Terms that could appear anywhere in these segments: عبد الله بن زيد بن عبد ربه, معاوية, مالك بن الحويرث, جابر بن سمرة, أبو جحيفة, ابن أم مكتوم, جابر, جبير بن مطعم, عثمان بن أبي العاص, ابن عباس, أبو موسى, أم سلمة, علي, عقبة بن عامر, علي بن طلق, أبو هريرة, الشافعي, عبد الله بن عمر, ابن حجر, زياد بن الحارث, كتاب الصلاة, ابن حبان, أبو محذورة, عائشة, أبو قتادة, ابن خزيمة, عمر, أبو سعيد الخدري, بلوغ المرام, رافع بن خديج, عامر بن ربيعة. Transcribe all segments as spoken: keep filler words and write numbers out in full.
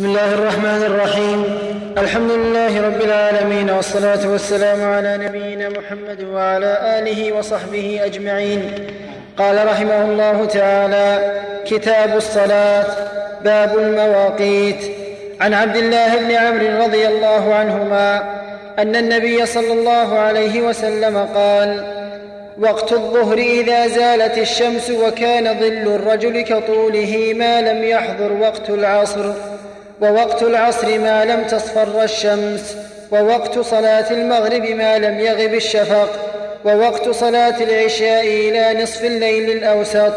بسم الله الرحمن الرحيم. الحمد لله رب العالمين، والصلاة والسلام على نبينا محمد وعلى آله وصحبه أجمعين. قال رحمه الله تعالى: كتاب الصلاة، باب المواقيت. عن عبد الله بن عمر رضي الله عنهما أن النبي صلى الله عليه وسلم قال: وقت الظهر إذا زالت الشمس وكان ظل الرجل كطوله ما لم يحضر وقت العصر، ووقت العصر ما لم تصفر الشمس، ووقت صلاة المغرب ما لم يغب الشفق، ووقت صلاة العشاء إلى نصف الليل الأوسط،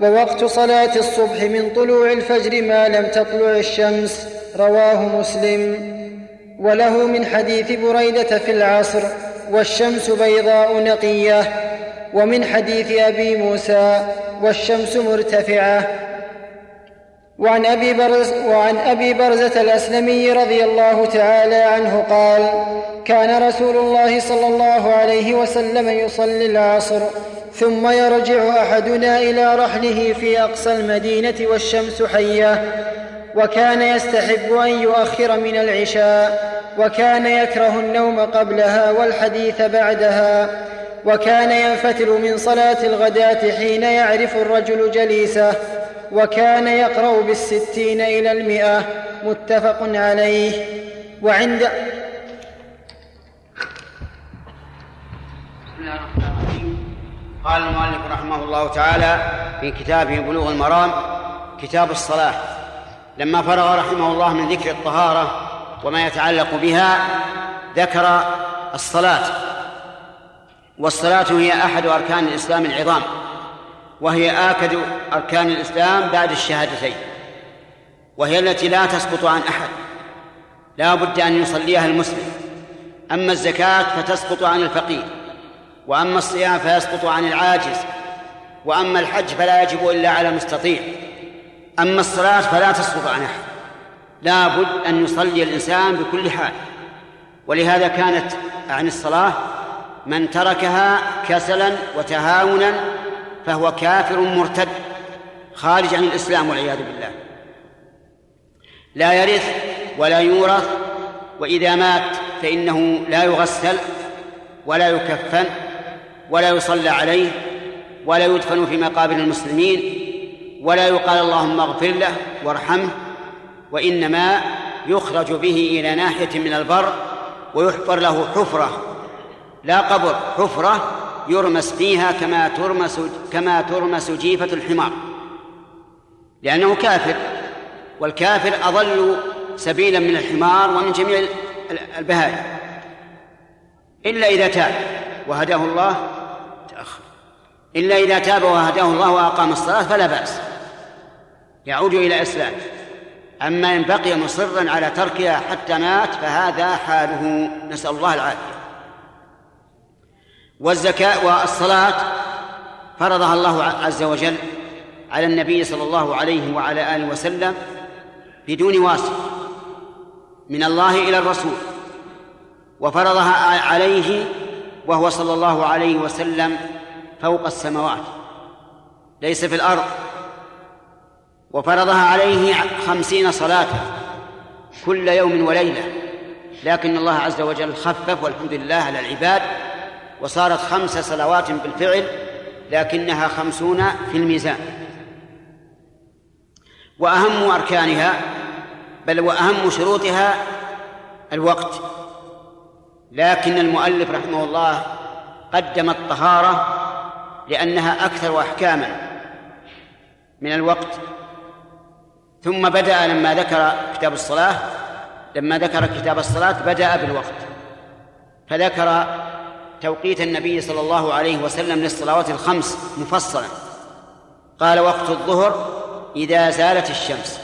ووقت صلاة الصبح من طلوع الفجر ما لم تطلع الشمس. رواه مسلم. وله من حديث بريدة في العصر: والشمس بيضاء نقية. ومن حديث أبي موسى: والشمس مرتفعة. وعن أبي برز وعن أبي برزة الأسلمي رضي الله تعالى عنه قال: كان رسول الله صلى الله عليه وسلم يصلي العصر ثم يرجع أحدنا إلى رحله في أقصى المدينة والشمس حية، وكان يستحب أن يؤخر من العشاء، وكان يكره النوم قبلها والحديث بعدها، وكان ينفتل من صلاة الغداة حين يعرف الرجل جليسه، وكان يقرأ بالستين إلى المئة. متفق عليه. وعند بسم الله الرحمن الرحيم. قال المؤلف رحمه الله تعالى في كتابه بلوغ المرام: كتاب الصلاة. لما فرغ رحمه الله من ذكر الطهارة وما يتعلق بها ذكر الصلاة. والصلاة هي أحد أركان الإسلام العظام، وهي آكد أركان الإسلام بعد الشهادتين، وهي التي لا تسقط عن أحد، لا بد أن يصليها المسلم. أما الزكاة فتسقط عن الفقير، وأما الصيام فيسقط عن العاجز، وأما الحج فلا يجب إلا على مستطيع، أما الصلاة فلا تسقط عن أحد، لا بد أن يصلي الإنسان بكل حال. ولهذا كانت عن الصلاة: من تركها كسلا وتهاونا فهو كافر مرتد خارج عن الإسلام والعياذ بالله، لا يرث ولا يورث، وإذا مات فإنه لا يغسل ولا يكفن ولا يصلى عليه ولا يدفن في مقابر المسلمين ولا يقال اللهم اغفر له وارحمه، وإنما يخرج به إلى ناحية من البر ويحفر له حفرة، لا قبر، حفرة يرمس فيها كما ترمس, كما ترمس جيفة الحمار، لأنه كافر، والكافر أضل سبيلا من الحمار ومن جميع البهائم، إلا إذا تاب وهداه الله تأخر إلا إذا تاب وهداه الله وأقام الصلاة فلا بأس، يعود إلى إسلامه. أما إن بقي مصرا على تركها حتى مات فهذا حاله، نسأل الله العافية. والزكاة والصلاة فرضها الله عز وجل على النبي صلى الله عليه وعلى آله وسلم بدون واسطة من الله إلى الرسول، وفرضها عليه وهو صلى الله عليه وسلم فوق السماوات ليس في الأرض، وفرضها عليه خمسين صلاة كل يوم وليلة، لكن الله عز وجل خفف والحمد لله على العباد، وصارت خمس صلوات بالفعل لكنها خمسون في الميزان. وأهم أركانها بل وأهم شروطها الوقت، لكن المؤلف رحمه الله قدم الطهارة لأنها أكثر أحكاما من الوقت، ثم بدأ لما ذكر كتاب الصلاة لما ذكر كتاب الصلاة بدأ بالوقت، فذكر توقيت النبي صلى الله عليه وسلم للصلوات الخمس مفصلا. قال: وقت الظهر إذا زالت الشمس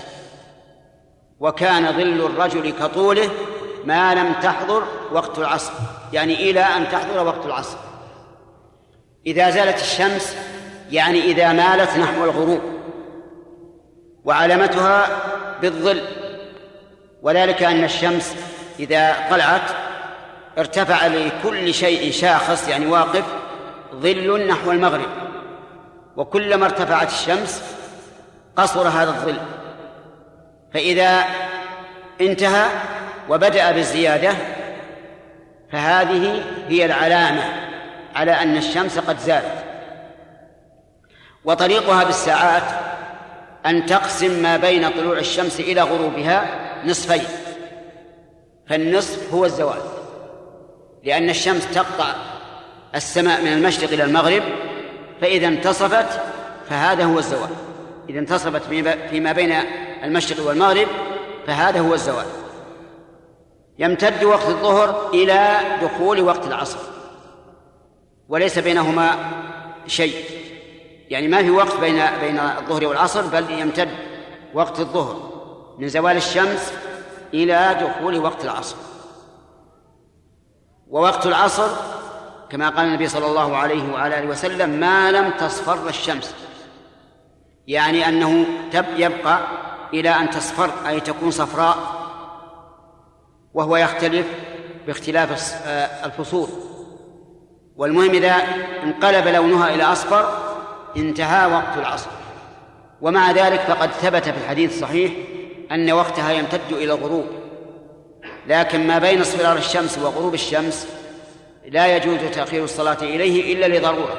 وكان ظل الرجل كطوله ما لم تحضر وقت العصر، يعني إلى أن تحضر وقت العصر. إذا زالت الشمس يعني إذا مالت نحو الغروب، وعلامتها بالظل، وذلك أن الشمس إذا طلعت ارتفع لكل شيء شاخص يعني واقف ظل نحو المغرب، وكلما ارتفعت الشمس قصر هذا الظل، فإذا انتهى وبدأ بالزيادة، فهذه هي العلامة على أن الشمس قد زالت. وطريقها بالساعات أن تقسم ما بين طلوع الشمس إلى غروبها نصفين، فالنصف هو الزوال، لأن الشمس تقطع السماء من المشرق إلى المغرب، فإذا انتصفت فهذا هو الزوال، إذا انتصفت فيما بين المشرق والمغرب فهذا هو الزوال. يمتد وقت الظهر إلى دخول وقت العصر، وليس بينهما شيء، يعني ما في وقت بين بين الظهر والعصر، بل يمتد وقت الظهر من زوال الشمس إلى دخول وقت العصر. ووقت العصر كما قال النبي صلى الله عليه وعلى آله وسلم: ما لم تصفر الشمس، يعني أنه يبقى إلى أن تصفر، أي تكون صفراء، وهو يختلف باختلاف الفصول. والمهم إذا انقلب لونها إلى أصفر انتهى وقت العصر. ومع ذلك فقد ثبت في الحديث الصحيح أن وقتها يمتد إلى الغروب، لكن ما بين اصفرار الشمس وغروب الشمس لا يجوز تأخير الصلاة إليه إلا لضرورة.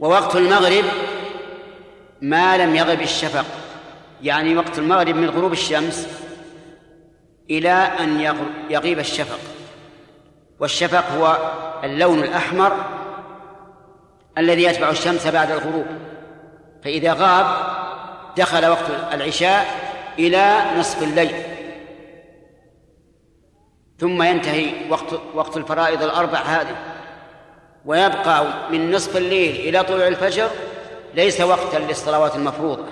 ووقت المغرب ما لم يغب الشفق، يعني وقت المغرب من غروب الشمس إلى أن يغيب الشفق، والشفق هو اللون الأحمر الذي يتبع الشمس بعد الغروب، فإذا غاب دخل وقت العشاء إلى نصف الليل، ثم ينتهي وقت, وقت الفرائض الأربع هذه، ويبقى من نصف الليل إلى طلوع الفجر ليس وقتا للصلوات المفروضة.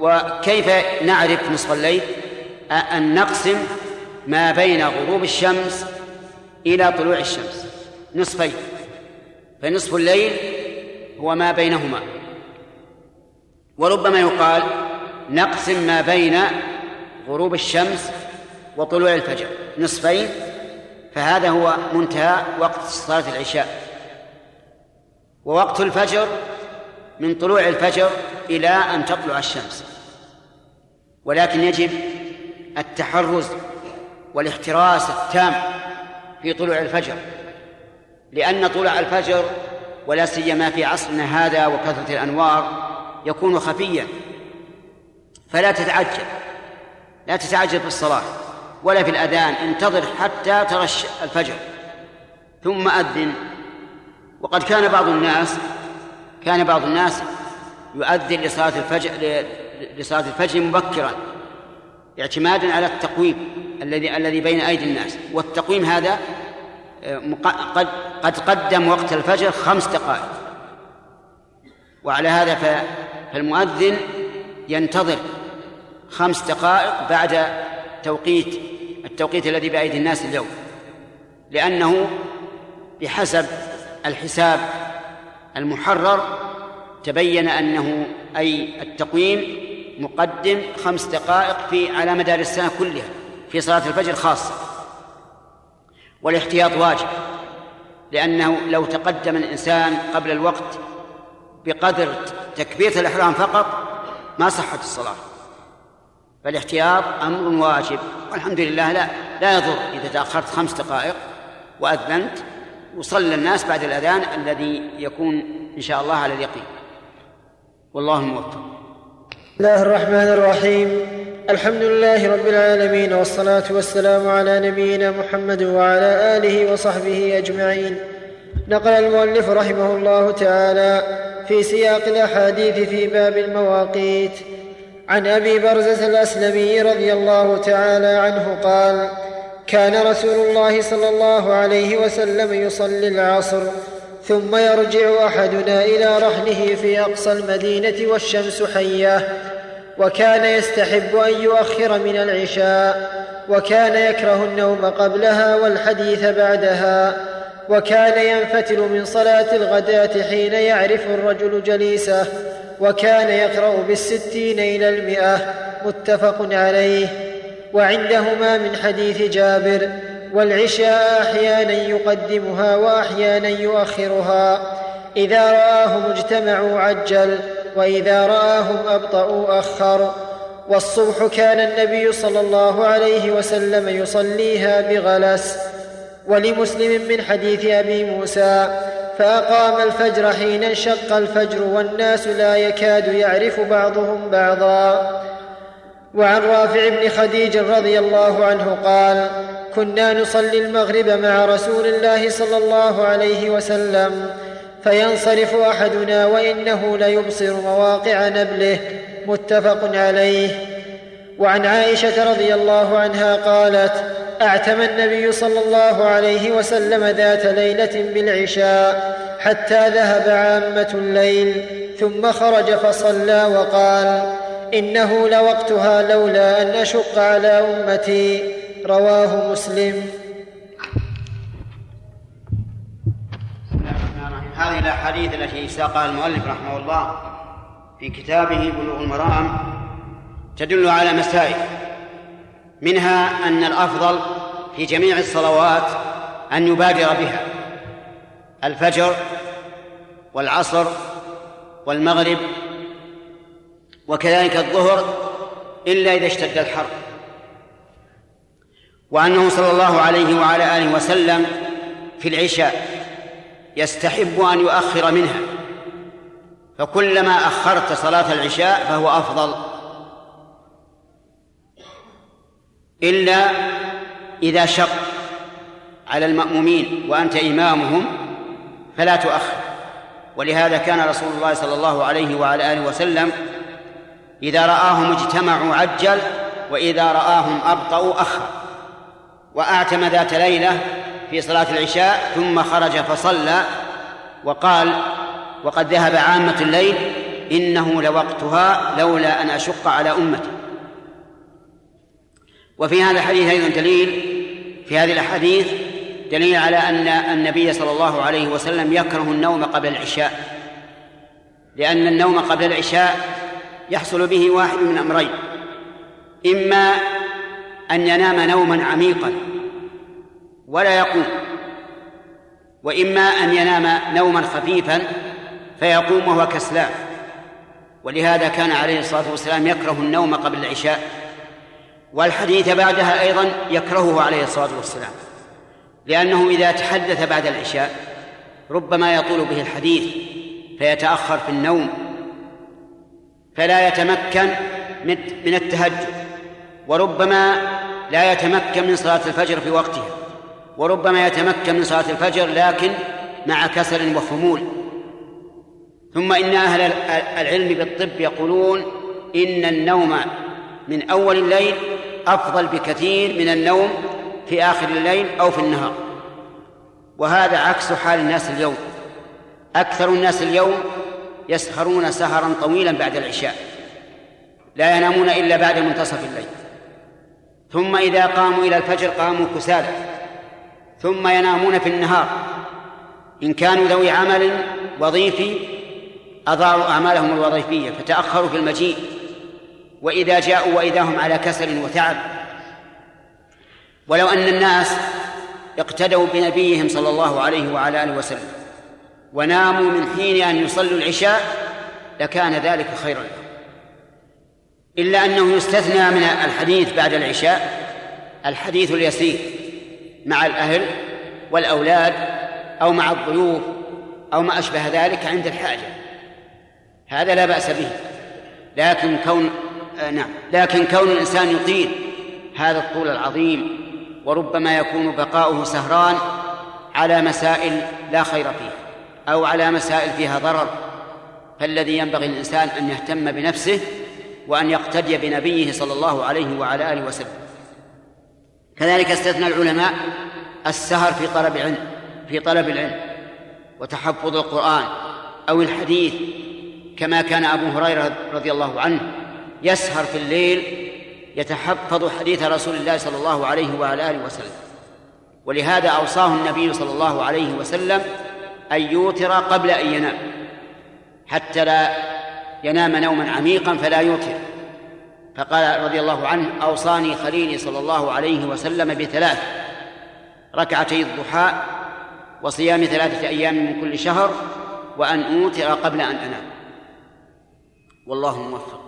وكيف نعرف نصف الليل؟ أن نقسم ما بين غروب الشمس إلى طلوع الشمس نصفين، فنصف الليل هو ما بينهما. وربما يقال نقسم ما بين غروب الشمس وطلوع الفجر نصفين، فهذا هو منتهى وقت صلاة العشاء. ووقت الفجر من طلوع الفجر إلى أن تطلع الشمس، ولكن يجب التحرز والاحتراس التام في طلوع الفجر، لأن طلوع الفجر ولا سيما في عصرنا هذا وكثرة الأنوار يكون خفيا، فلا تتعجل لا تتعجل في الصلاة ولا في الأذان، انتظر حتى ترش الفجر ثم أذن. وقد كان بعض الناس كان بعض الناس يؤذن لصلاة الفجر لصلاة الفجر مبكرا اعتمادا على التقويم الذي الذي بين أيدي الناس، والتقويم هذا قد قد قدم وقت الفجر خمس دقائق، وعلى هذا فالمؤذن ينتظر خمس دقائق بعد توقيت التوقيت الذي بأيدي الناس اليوم، لأنه بحسب الحساب المحرر تبين أنه أي التقويم مقدم خمس دقائق في على مدار السنة كلها في صلاة الفجر خاصة. والاحتياط واجب، لأنه لو تقدم الإنسان قبل الوقت بقدر تكبيرة الإحرام فقط ما صحت الصلاة، فالاحتياط أمر واجب. والحمد لله لا لا يضر إذا تأخرت خمس دقائق وأذنت، وصلى الناس بعد الأذان الذي يكون إن شاء الله على اليقين، والله الموفق. بسم الله الرحمن الرحيم، الحمد لله رب العالمين، والصلاة والسلام على نبينا محمد وعلى آله وصحبه أجمعين. نقل المؤلف رحمه الله تعالى في سياق الأحاديث في باب المواقيت عن أبي برزة الأسلمي رضي الله تعالى عنه قال: كان رسول الله صلى الله عليه وسلم يصلي العصر ثم يرجع أحدنا إلى رحله في أقصى المدينة والشمس حية، وكان يستحب أن يؤخر من العشاء، وكان يكره النوم قبلها والحديث بعدها، وكان ينفتل من صلاة الغداة حين يعرف الرجل جليسه، وكان يقرأ بالستين إلى المئة، متفق عليه. وعندهما من حديث جابر: والعشاء أحيانا يقدمها وأحيانا يؤخرها، إذا رآهم اجتمعوا عجل، وإذا راهم أبطأوا أخر. والصبح كان النبي صلى الله عليه وسلم يصليها بغلس. ولمسلم من حديث أبي موسى: فأقام الفجر حين انشق الفجر والناس لا يكاد يعرف بعضهم بعضا. وعن رافع بن خديج رضي الله عنه قال: كنا نصلي المغرب مع رسول الله صلى الله عليه وسلم فينصرف أحدنا وإنه ليبصر مواقع نبله. متفق عليه. وعن عائشة رضي الله عنها قالت: أعتم النبي صلى الله عليه وسلم ذات ليلة بالعشاء حتى ذهب عامة الليل ثم خرج فصلى وقال: إنه لوقتها لولا أن أشق على أمتي. رواه مسلم. هذه الأحاديث التي ساقها المؤلف رحمه الله في كتابه بلوغ المرام تدل على مسائل، منها أن الأفضل في جميع الصلوات أن يبادر بها: الفجر والعصر والمغرب، وكذلك الظهر إلا إذا اشتد الحر. وأنه صلى الله عليه وعلى آله وسلم في العشاء يستحب أن يؤخر منها، فكلما أخرت صلاة العشاء فهو أفضل، إلا إذا شق على المأمومين وأنت إمامهم فلا تؤخر. ولهذا كان رسول الله صلى الله عليه وعلى آله وسلم إذا رآهم اجتمعوا عجل، وإذا رآهم أبطأوا أخر. وأعتم ذات ليلة في صلاة العشاء ثم خرج فصلى وقال: وقد ذهب عامة الليل إنه لوقتها لولا أن أشق على أمتي. وفي هذا الحديث أيضا دليل في هذه الأحاديث دليل على أن النبي صلى الله عليه وسلم يكره النوم قبل العشاء، لأن النوم قبل العشاء يحصل به واحد من أمرين: إما أن ينام نوما عميقا ولا يقوم، وإما أن ينام نوما خفيفا فيقوم وهو كسلان. ولهذا كان عليه الصلاة والسلام يكره النوم قبل العشاء. والحديث بعدها أيضا يكرهه عليه الصلاة والسلام، لأنه إذا تحدث بعد العشاء ربما يطول به الحديث فيتأخر في النوم، فلا يتمكن من التهجد، وربما لا يتمكن من صلاة الفجر في وقتها، وربما يتمكن من صلاة الفجر لكن مع كسل وخمول. ثم إن أهل العلم بالطب يقولون إن النوم من أول الليل أفضل بكثير من النوم في آخر الليل أو في النهار. وهذا عكس حال الناس اليوم. أكثر الناس اليوم يسهرون سهرا طويلا بعد العشاء، لا ينامون إلا بعد منتصف الليل، ثم إذا قاموا إلى الفجر قاموا كسالى، ثم ينامون في النهار. إن كانوا ذوي عمل وظيفي أضاعوا أعمالهم الوظيفية فتأخروا في المجيء، وإذا جاءوا وإذا هم على كسل وتعب. ولو أن الناس اقتدوا بنبيهم صلى الله عليه وعلى آله وسلم وناموا من حين أن يصلوا العشاء لكان ذلك خيرا لهم. إلا أنه يستثنى من الحديث بعد العشاء الحديث اليسير مع الأهل والأولاد أو مع الضيوف أو ما أشبه ذلك عند الحاجة، هذا لا بأس به. لكن كون آه نعم لكن كون الإنسان يطيل هذا الطول العظيم وربما يكون بقاؤه سهران على مسائل لا خير فيها أو على مسائل فيها ضرر، فالذي ينبغي الإنسان أن يهتم بنفسه وأن يقتدي بنبيه صلى الله عليه وعلى آله وسلم. كذلك استثنى العلماء السهر في طلب العلم في طلب العلم وتحفظ القرآن أو الحديث، كما كان أبو هريرة رضي الله عنه يسهر في الليل يتحفظ حديث رسول الله صلى الله عليه وعلى آله وسلم. ولهذا أوصاه النبي صلى الله عليه وسلم أن يوتر قبل أن ينام حتى لا ينام نوما عميقا فلا يوتر، فقال رضي الله عنه: أوصاني خليلي صلى الله عليه وسلم بثلاث: ركعتي الضحى، وصيام ثلاثة أيام من كل شهر، وأن أوتر قبل أن أنام. والله موفق.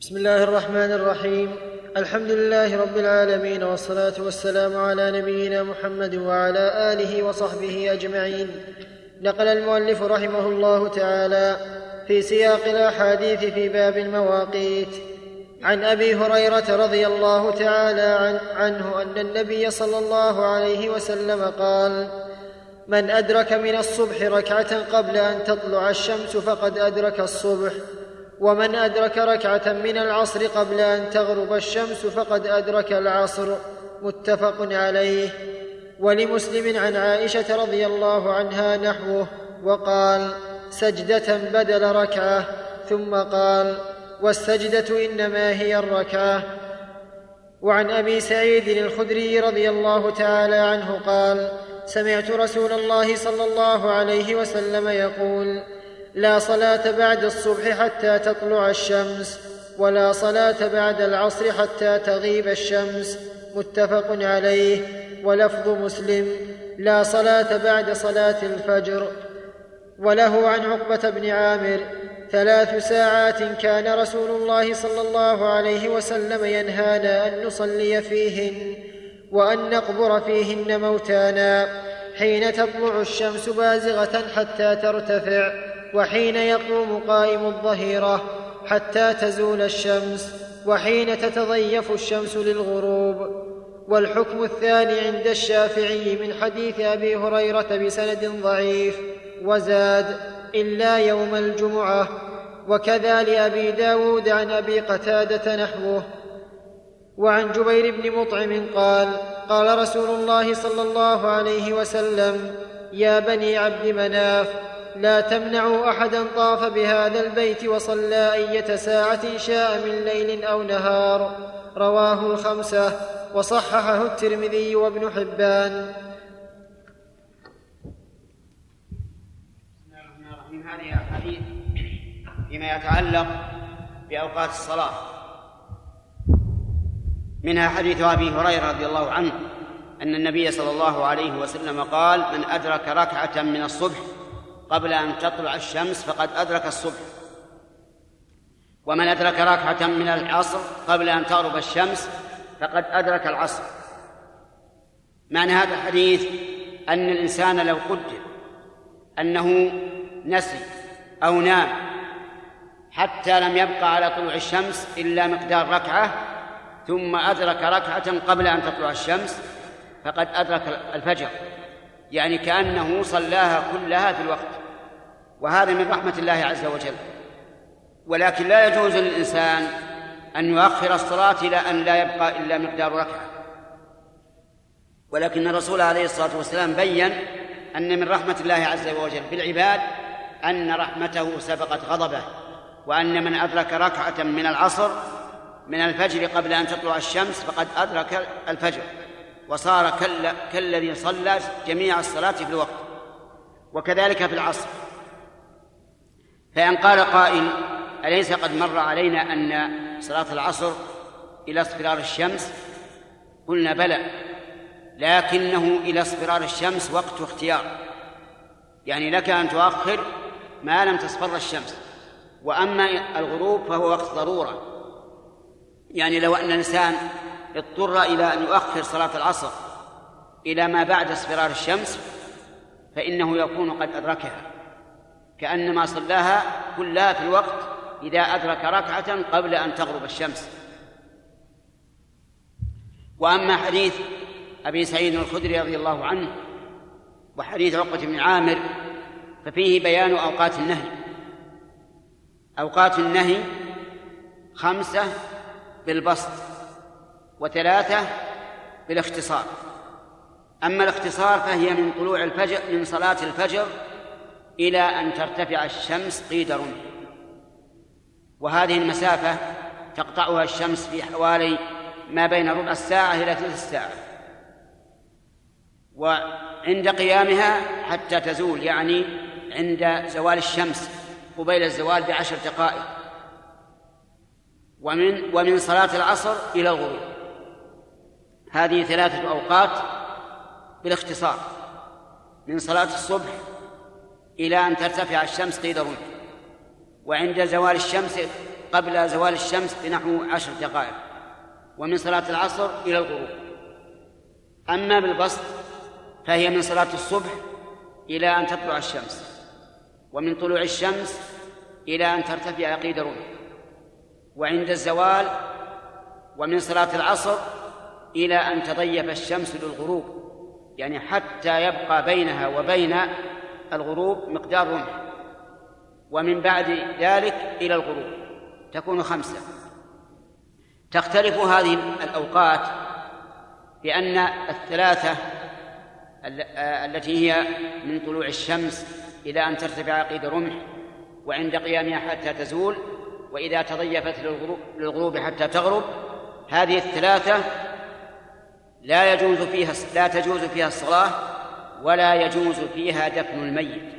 بسم الله الرحمن الرحيم. الحمد لله رب العالمين، والصلاة والسلام على نبينا محمد وعلى آله وصحبه أجمعين. نقل المؤلف رحمه الله تعالى في سياق الأحاديث في باب المواقيت عن أبي هريرة رضي الله تعالى عنه أن النبي صلى الله عليه وسلم قال: من أدرك من الصبح ركعة قبل أن تطلع الشمس فقد أدرك الصبح، ومن أدرك ركعة من العصر قبل أن تغرب الشمس فقد أدرك العصر، متفق عليه. ولمسلم عن عائشة رضي الله عنها نحوه، وقال: سجدة بدل ركعة، ثم قال: والسجدة إنما هي الركعة. وعن أبي سعيد الخدري رضي الله تعالى عنه قال: سمعت رسول الله صلى الله عليه وسلم يقول: لا صلاة بعد الصبح حتى تطلع الشمس، ولا صلاة بعد العصر حتى تغيب الشمس، متفق عليه. ولفظ مسلم: لا صلاة بعد صلاة الفجر. وله عن عقبة بن عامر: ثلاث ساعات كان رسول الله صلى الله عليه وسلم ينهانا أن نصلي فيهن وأن نقبر فيهن موتانا، حين تطلع الشمس بازغة حتى ترتفع، وحين يقوم قائم الظهيرة حتى تزول الشمس، وحين تتضيف الشمس للغروب. والحكم الثاني عند الشافعي من حديث أبي هريرة بسند ضعيف، وزاد: إلا يوم الجمعة. وكذا لأبي داود عن أبي قتادة نحوه. وعن جبير بن مطعم قال: قال رسول الله صلى الله عليه وسلم: يا بني عبد مناف، لا تمنعوا أحدا طاف بهذا البيت وصلى أية ساعة شاء من ليل أو نهار، رواه الخمسة، وصححه الترمذي وابن حبان. هذه الحديث فيما يتعلق بأوقات الصلاة، منها حديث أبي هريرة رضي الله عنه أن النبي صلى الله عليه وسلم قال: من أدرك ركعة من الصبح قبل أن تطلع الشمس فقد أدرك الصبح، ومن أدرك ركعة من العصر قبل أن تغرب الشمس فقد أدرك العصر. معنى هذا الحديث أن الإنسان لو قدر أنه نسي أو نام حتى لم يبقى على طلوع الشمس إلا مقدار ركعة، ثم أدرك ركعة قبل أن تطلع الشمس فقد أدرك الفجر، يعني كأنه صلاها كلها في الوقت، وهذا من رحمة الله عز وجل. ولكن لا يجوز للإنسان أن يؤخر الصلاة إلى أن لا يبقى إلا مقدار ركعة، ولكن الرسول عليه الصلاة والسلام بيّن أن من رحمة الله عز وجل بالعباد أن رحمته سبقت غضبه، وأن من أدرك ركعة من العصر من الفجر قبل أن تطلع الشمس فقد أدرك الفجر، وصار كالذي صلى جميع الصلاة في الوقت. وكذلك في العصر، فإن قال قائل: أليس قد مر علينا أن صلاة العصر إلى اصفرار الشمس؟ قلنا: بلى، لكنه إلى اصفرار الشمس وقت اختيار، يعني لك أن تؤخر ما لم تصفر الشمس. وأما الغروب فهو وقت ضرورة، يعني لو أن الإنسان اضطر إلى أن يؤخر صلاة العصر إلى ما بعد اصفرار الشمس فإنه يكون قد أدركها، كأنما صلاها كلها في الوقت إذا أدرك ركعة قبل أن تغرب الشمس. وأما حديث أبي سعيد الخدري رضي الله عنه وحديث عقبة بن عامر ففيه بيان أوقات النهي. أوقات النهي خمسة بالبسط وثلاثة بالاختصار. أما الاختصار فهي من طلوع الفجر من صلاة الفجر إلى أن ترتفع الشمس قيدر، وهذه المسافة تقطعها الشمس في حوالي ما بين ربع الساعة إلى ثلث الساعة، وعند قيامها حتى تزول، يعني عند زوال الشمس قبيل الزوال بعشر دقائق، ومن ومن صلاة العصر إلى الغروب. هذه ثلاثة أوقات بالاختصار، من صلاة الصبح إلى أن ترتفع الشمس قيد الرمح، وعند زوال الشمس قبل زوال الشمس بنحو عشر دقائق، ومن صلاة العصر إلى الغروب. أما بالبسط فهي من صلاة الصبح إلى أن تطلع الشمس، ومن طلوع الشمس إلى أن ترتفع قيد الرمح، وعند الزوال، ومن صلاة العصر إلى أن تضيف الشمس للغروب، يعني حتى يبقى بينها وبين الغروب مقدار رمح، ومن بعد ذلك إلى الغروب، تكون خمسة. تختلف هذه الأوقات بأن الثلاثة التي هي من طلوع الشمس إلى أن ترتفع قيد رمح، وعند قيامها حتى تزول، وإذا تضيفت للغروب حتى تغرب، هذه الثلاثة لا يجوز فيها لا تجوز فيها الصلاة، ولا يجوز فيها دفن الميت.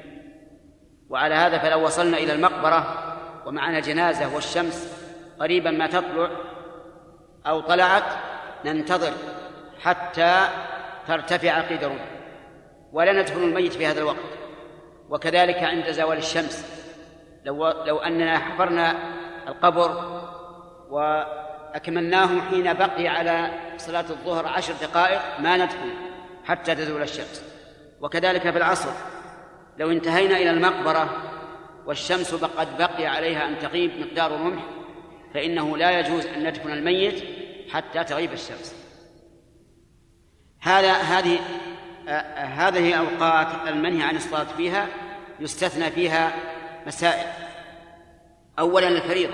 وعلى هذا فلو وصلنا إلى المقبرة ومعنا جنازة والشمس قريبا ما تطلع أو طلعت، ننتظر حتى ترتفع قيد الرمح، ولا ندفن الميت في هذا الوقت. وكذلك عند زوال الشمس، لو, لو أننا حفرنا القبر وأكملناه حين بقي على صلاة الظهر عشر دقائق ما ندفن حتى تزول الشمس. وكذلك في العصر، لو انتهينا إلى المقبرة والشمس قد بقي عليها أن تغيب مقدار الرمح، فإنه لا يجوز أن ندفن الميت حتى تغيب الشمس. هذا هذه آه هذه أوقات المنهي عن الصلاة فيها، يستثنى فيها مسائل. أولا الفريضة،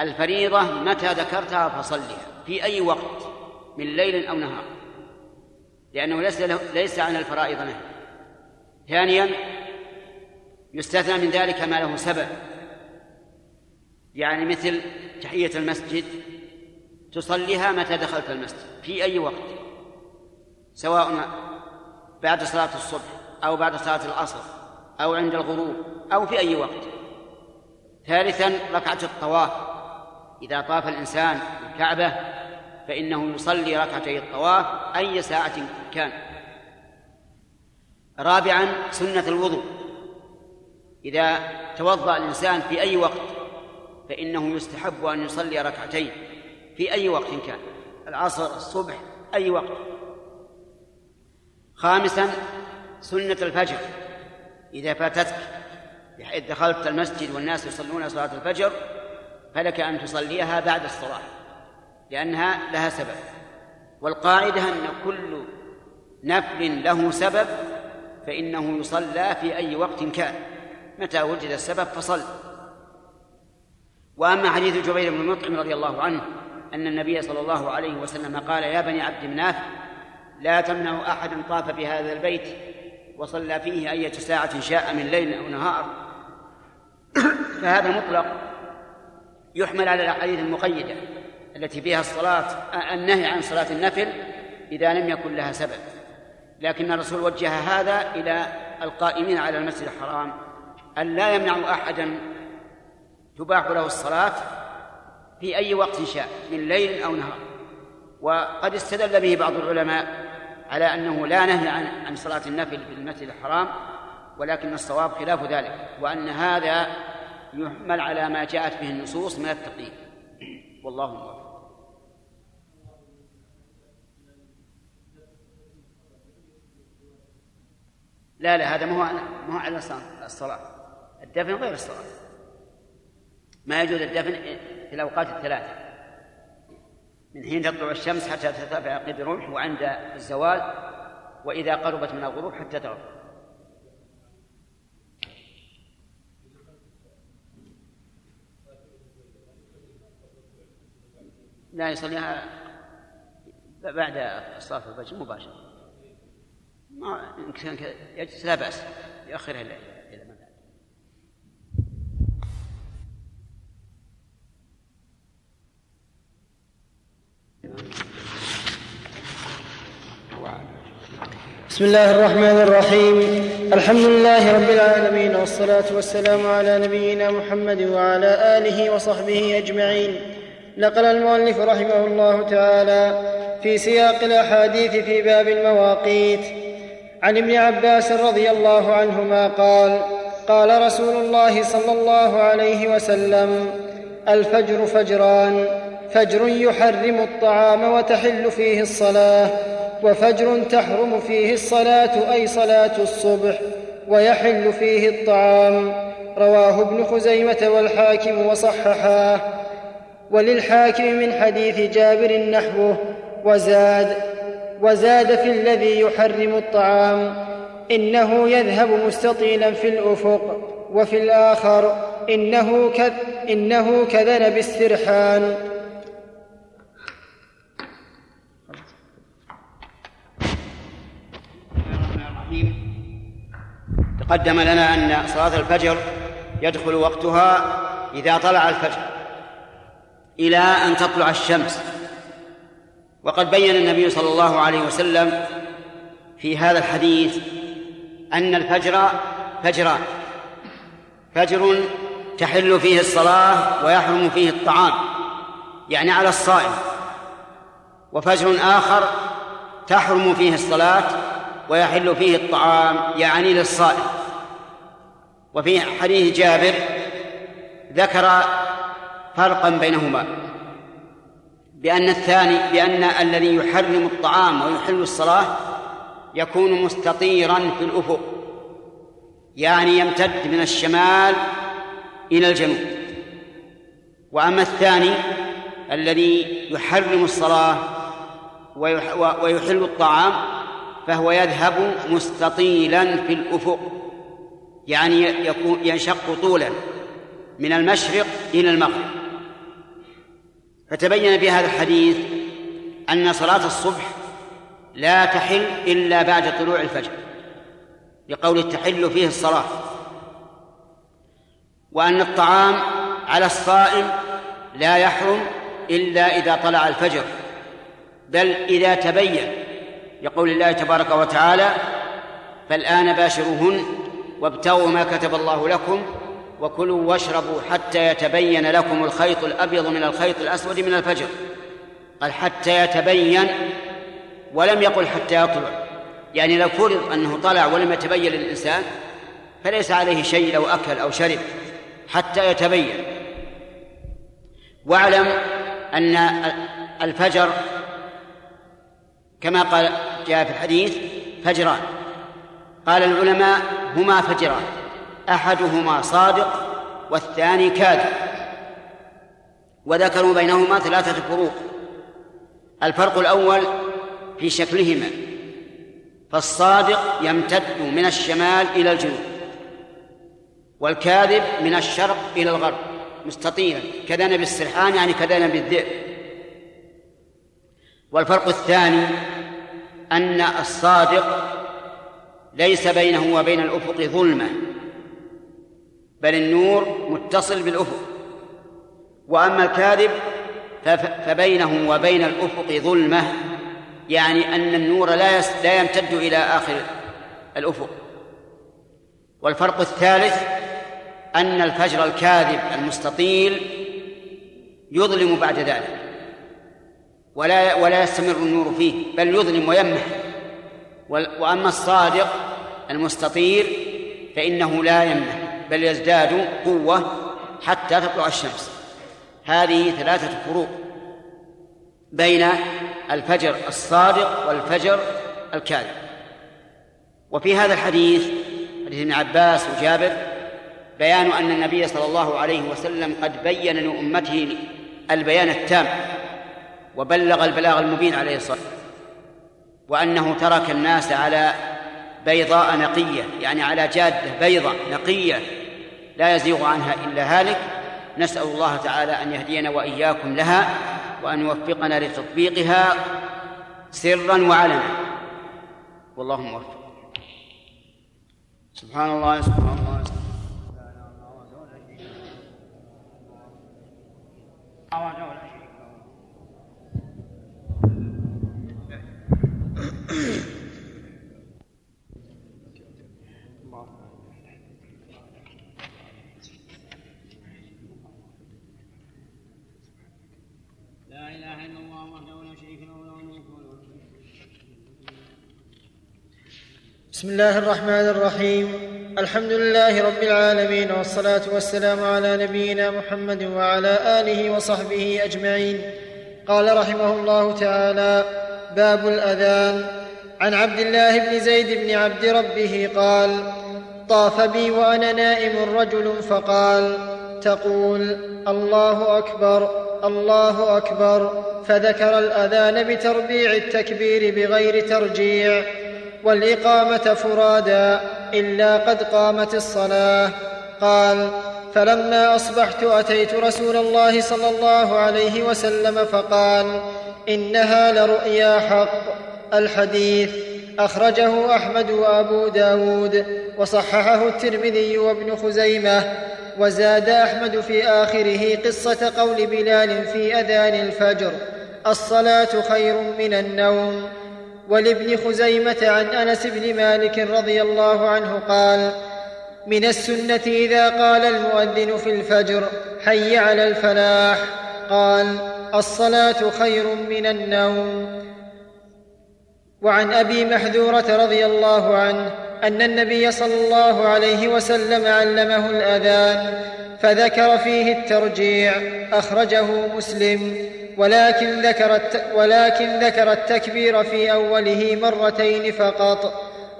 الفريضة متى ذكرتها فصلها في أي وقت من ليل أو نهار، لأنه ليس, ليس عن الفرائض نهي. ثانيا يستثنى من ذلك ما له سبب، يعني مثل تحية المسجد تصليها متى دخلت المسجد في أي وقت، سواء بعد صلاة الصبح أو بعد صلاة العصر أو عند الغروب أو في أي وقت. ثالثا ركعة الطواف، إذا طاف الإنسان الكعبة فإنه يصلي ركعتي الطواف أي ساعة كان. رابعا سنة الوضوء، إذا توضأ الإنسان في أي وقت فإنه يستحب أن يصلي ركعتين في أي وقت كان، العصر، الصبح، أي وقت. خامسا سنة الفجر، إذا فاتتك بحيث دخلت المسجد والناس يصلون صلاة الفجر فلك أن تصليها بعد الصلاة لأنها لها سبب. والقاعدة أن كل نفل له سبب فإنه يصلى في أي وقت كان، متى وجد السبب فصل. وأما حديث جبير بن مطعم رضي الله عنه أن النبي صلى الله عليه وسلم قال: يا بني عبد مناف، لا تمنع أحد طاف بهذا البيت وصلى فيه أية ساعة شاء من ليل أو نهار. فهذا مطلق يحمل على الأحاديث المقيدة التي فيها الصلاة النهي عن صلاة النفل إذا لم يكن لها سبب، لكن الرسول وجه هذا إلى القائمين على المسجد الحرام أن لا يمنع أحدا تباح له الصلاة في أي وقت شاء من ليل أو نهار. وقد استدل به بعض العلماء على أنه لا نهي عن صلاة النفل في المسجد الحرام، ولكن الصواب خلاف ذلك، وأن هذا يحمل على ما جاءت به النصوص من التقييد. والله أعلم. لا لا هذا ما هو على الصلاة، الدفن غير الصلاة، ما يجوز الدفن في الأوقات الثلاثة، من حين تطلع الشمس حتى ترتفع قيد الرمح، وعند الزوال، وإذا قربت من الغروب حتى تغرب. لا يصليها بعد صلاة الفجر مباشرة، ما يجلس لا بأس يؤخرها إلى ما بعد. Wow. بسم الله الرحمن الرحيم. الحمد لله رب العالمين، والصلاة والسلام على نبينا محمد وعلى آله وصحبه أجمعين. نقل المؤلف رحمه الله تعالى في سياق الأحاديث في باب المواقيت عن ابن عباس رضي الله عنهما قال: قال رسول الله صلى الله عليه وسلم: الفجر فجران، فجر يحرم الطعام وتحل فيه الصلاة، وفجر تحرم فيه الصلاة أي صلاة الصبح، ويحل فيه الطعام. رواه ابن خزيمة والحاكم وصححاه، وللحاكم من حديث جابر نحوه، وزاد وزاد في الذي يحرم الطعام: إنه يذهب مستطيلا في الأفق، وفي الآخر إنه كذ إنه كذن باسترحان. تقدم لنا أن صلاة الفجر يدخل وقتها إذا طلع الفجر إلى أن تطلع الشمس، وقد بيّن النبي صلى الله عليه وسلم في هذا الحديث أن الفجر فجران: فجر تحل فيه الصلاة ويحرم فيه الطعام، يعني على الصائم، وفجر آخر تحرم فيه الصلاة ويحل فيه الطعام، يعني للصائم. وفي حديث جابر ذكر فرقا بينهما، بأن الثاني بأن الذي يحرم الطعام ويحل الصلاة يكون مستطيرا في الأفق، يعني يمتد من الشمال إلى الجنوب، وأما الثاني الذي يحرم الصلاة ويحل الطعام فهو يذهب مستطيلا في الأفق، يعني يكون ينشق طولا من المشرق إلى المغرب. فتبين في هذا الحديث أن صلاة الصبح لا تحل إلا بعد طلوع الفجر، لقول تحل فيه الصلاة، وأن الطعام على الصائم لا يحرم إلا إذا طلع الفجر، بل إذا تبين، يقول الله تبارك وتعالى: فالآن باشروهن وابتغوا ما كتب الله لكم وكلوا واشربوا حتى يتبين لكم الخيط الأبيض من الخيط الأسود من الفجر. قال حتى يتبين، ولم يقل حتى يطلع، يعني لو فرض أنه طلع ولم يتبين للإنسان فليس عليه شيء لو أكل أو شرب، حتى يتبين. واعلم أن الفجر كما قال جاء في الحديث فجران. قال العلماء: هما فجران، أحدهما صادق والثاني كاذب، وذكروا بينهما ثلاثة فروق. الفرق الأول في شكلهما، فالصادق يمتد من الشمال إلى الجنوب، والكاذب من الشرق إلى الغرب مستطيلا، كذن بالسرحان يعني كذن بالذئب. والفرق الثاني أن الصادق ليس بينه وبين الأفق ظلمة، بل النور متصل بالأفق، وأما الكاذب فبينه وبين الأفق ظلمة، يعني أن النور لا يمتد إلى آخر الأفق. والفرق الثالث أن الفجر الكاذب المستطيل يظلم بعد ذلك، ولا ولا يستمر النور فيه، بل يظلم ويمح. وأما الصادق المستطير فإنه لا يمح، بل يزداد قوة حتى تطلع الشمس. هذه ثلاثة فروق بين الفجر الصادق والفجر الكاذب. وفي هذا الحديث حديث ابن عباس وجابر بيان أن النبي صلى الله عليه وسلم قد بيّن لأمته البيان التام، وبلغ البلاغ المبين عليه الصلاة، وأنه ترك الناس على بيضاء نقية، يعني على جادة بيضاء نقية لا يزيغ عنها إلا هالك. نسأل الله تعالى أن يهدينا وإياكم لها، وأن يوفقنا لتطبيقها سرا وعلنا، والله موفق. سبحان الله سبحان الله لا إله إلا الله وحده لا شريك له له الملك وله الحمد. بسم الله الرحمن الرحيم. الحمد لله رب العالمين، والصلاة والسلام على نبينا محمد وعلى آله وصحبه أجمعين. قال رحمه الله تعالى: باب الأذان. عن عبد الله بن زيد بن عبد ربه قال: طاف بي وأنا نائم رجل فقال: تقول الله أكبر الله أكبر، فذكر الأذان بتربيع التكبير بغير ترجيع، والإقامة فرادا إلا قد قامت الصلاة. قال: فلما أصبحت أتيت رسول الله صلى الله عليه وسلم فقال: إنها لرؤيا حق. الحديث أخرجه أحمد وأبو داود، وصححه الترمذي وابن خزيمة، وزاد أحمد في آخره قصة قول بلال في أذان الفجر: الصلاة خير من النوم. ولابن خزيمة عن أنس بن مالك رضي الله عنه قال: من السنة إذا قال المؤذن في الفجر: حي على الفلاح، قال: الصلاة خير من النوم. وعن أبي محذورة رضي الله عنه أن النبي صلى الله عليه وسلم علمه الأذان فذكر فيه الترجيع، أخرجه مسلم، ولكن ذكر, ولكن ذكر التكبير في أوله مرتين فقط،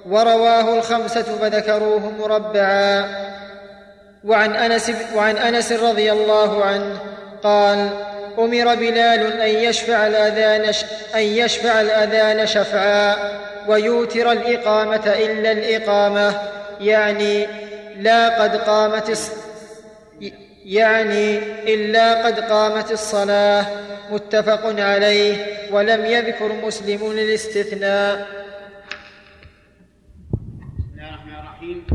ورواه الخمسة فذكروه مربعا. وعن أنس, وعن أنس رضي الله عنه قال: أمر بلال أن يشفع الأذان, أن يشفع الأذان شفعا، ويوتر الإقامة إلا الإقامة، يعني لا قد قامت يعني إلا قد قامت الصلاة، متفق عليه، ولم يذكر مسلم الاستثناء. بسم الله الرحمن الرحيم.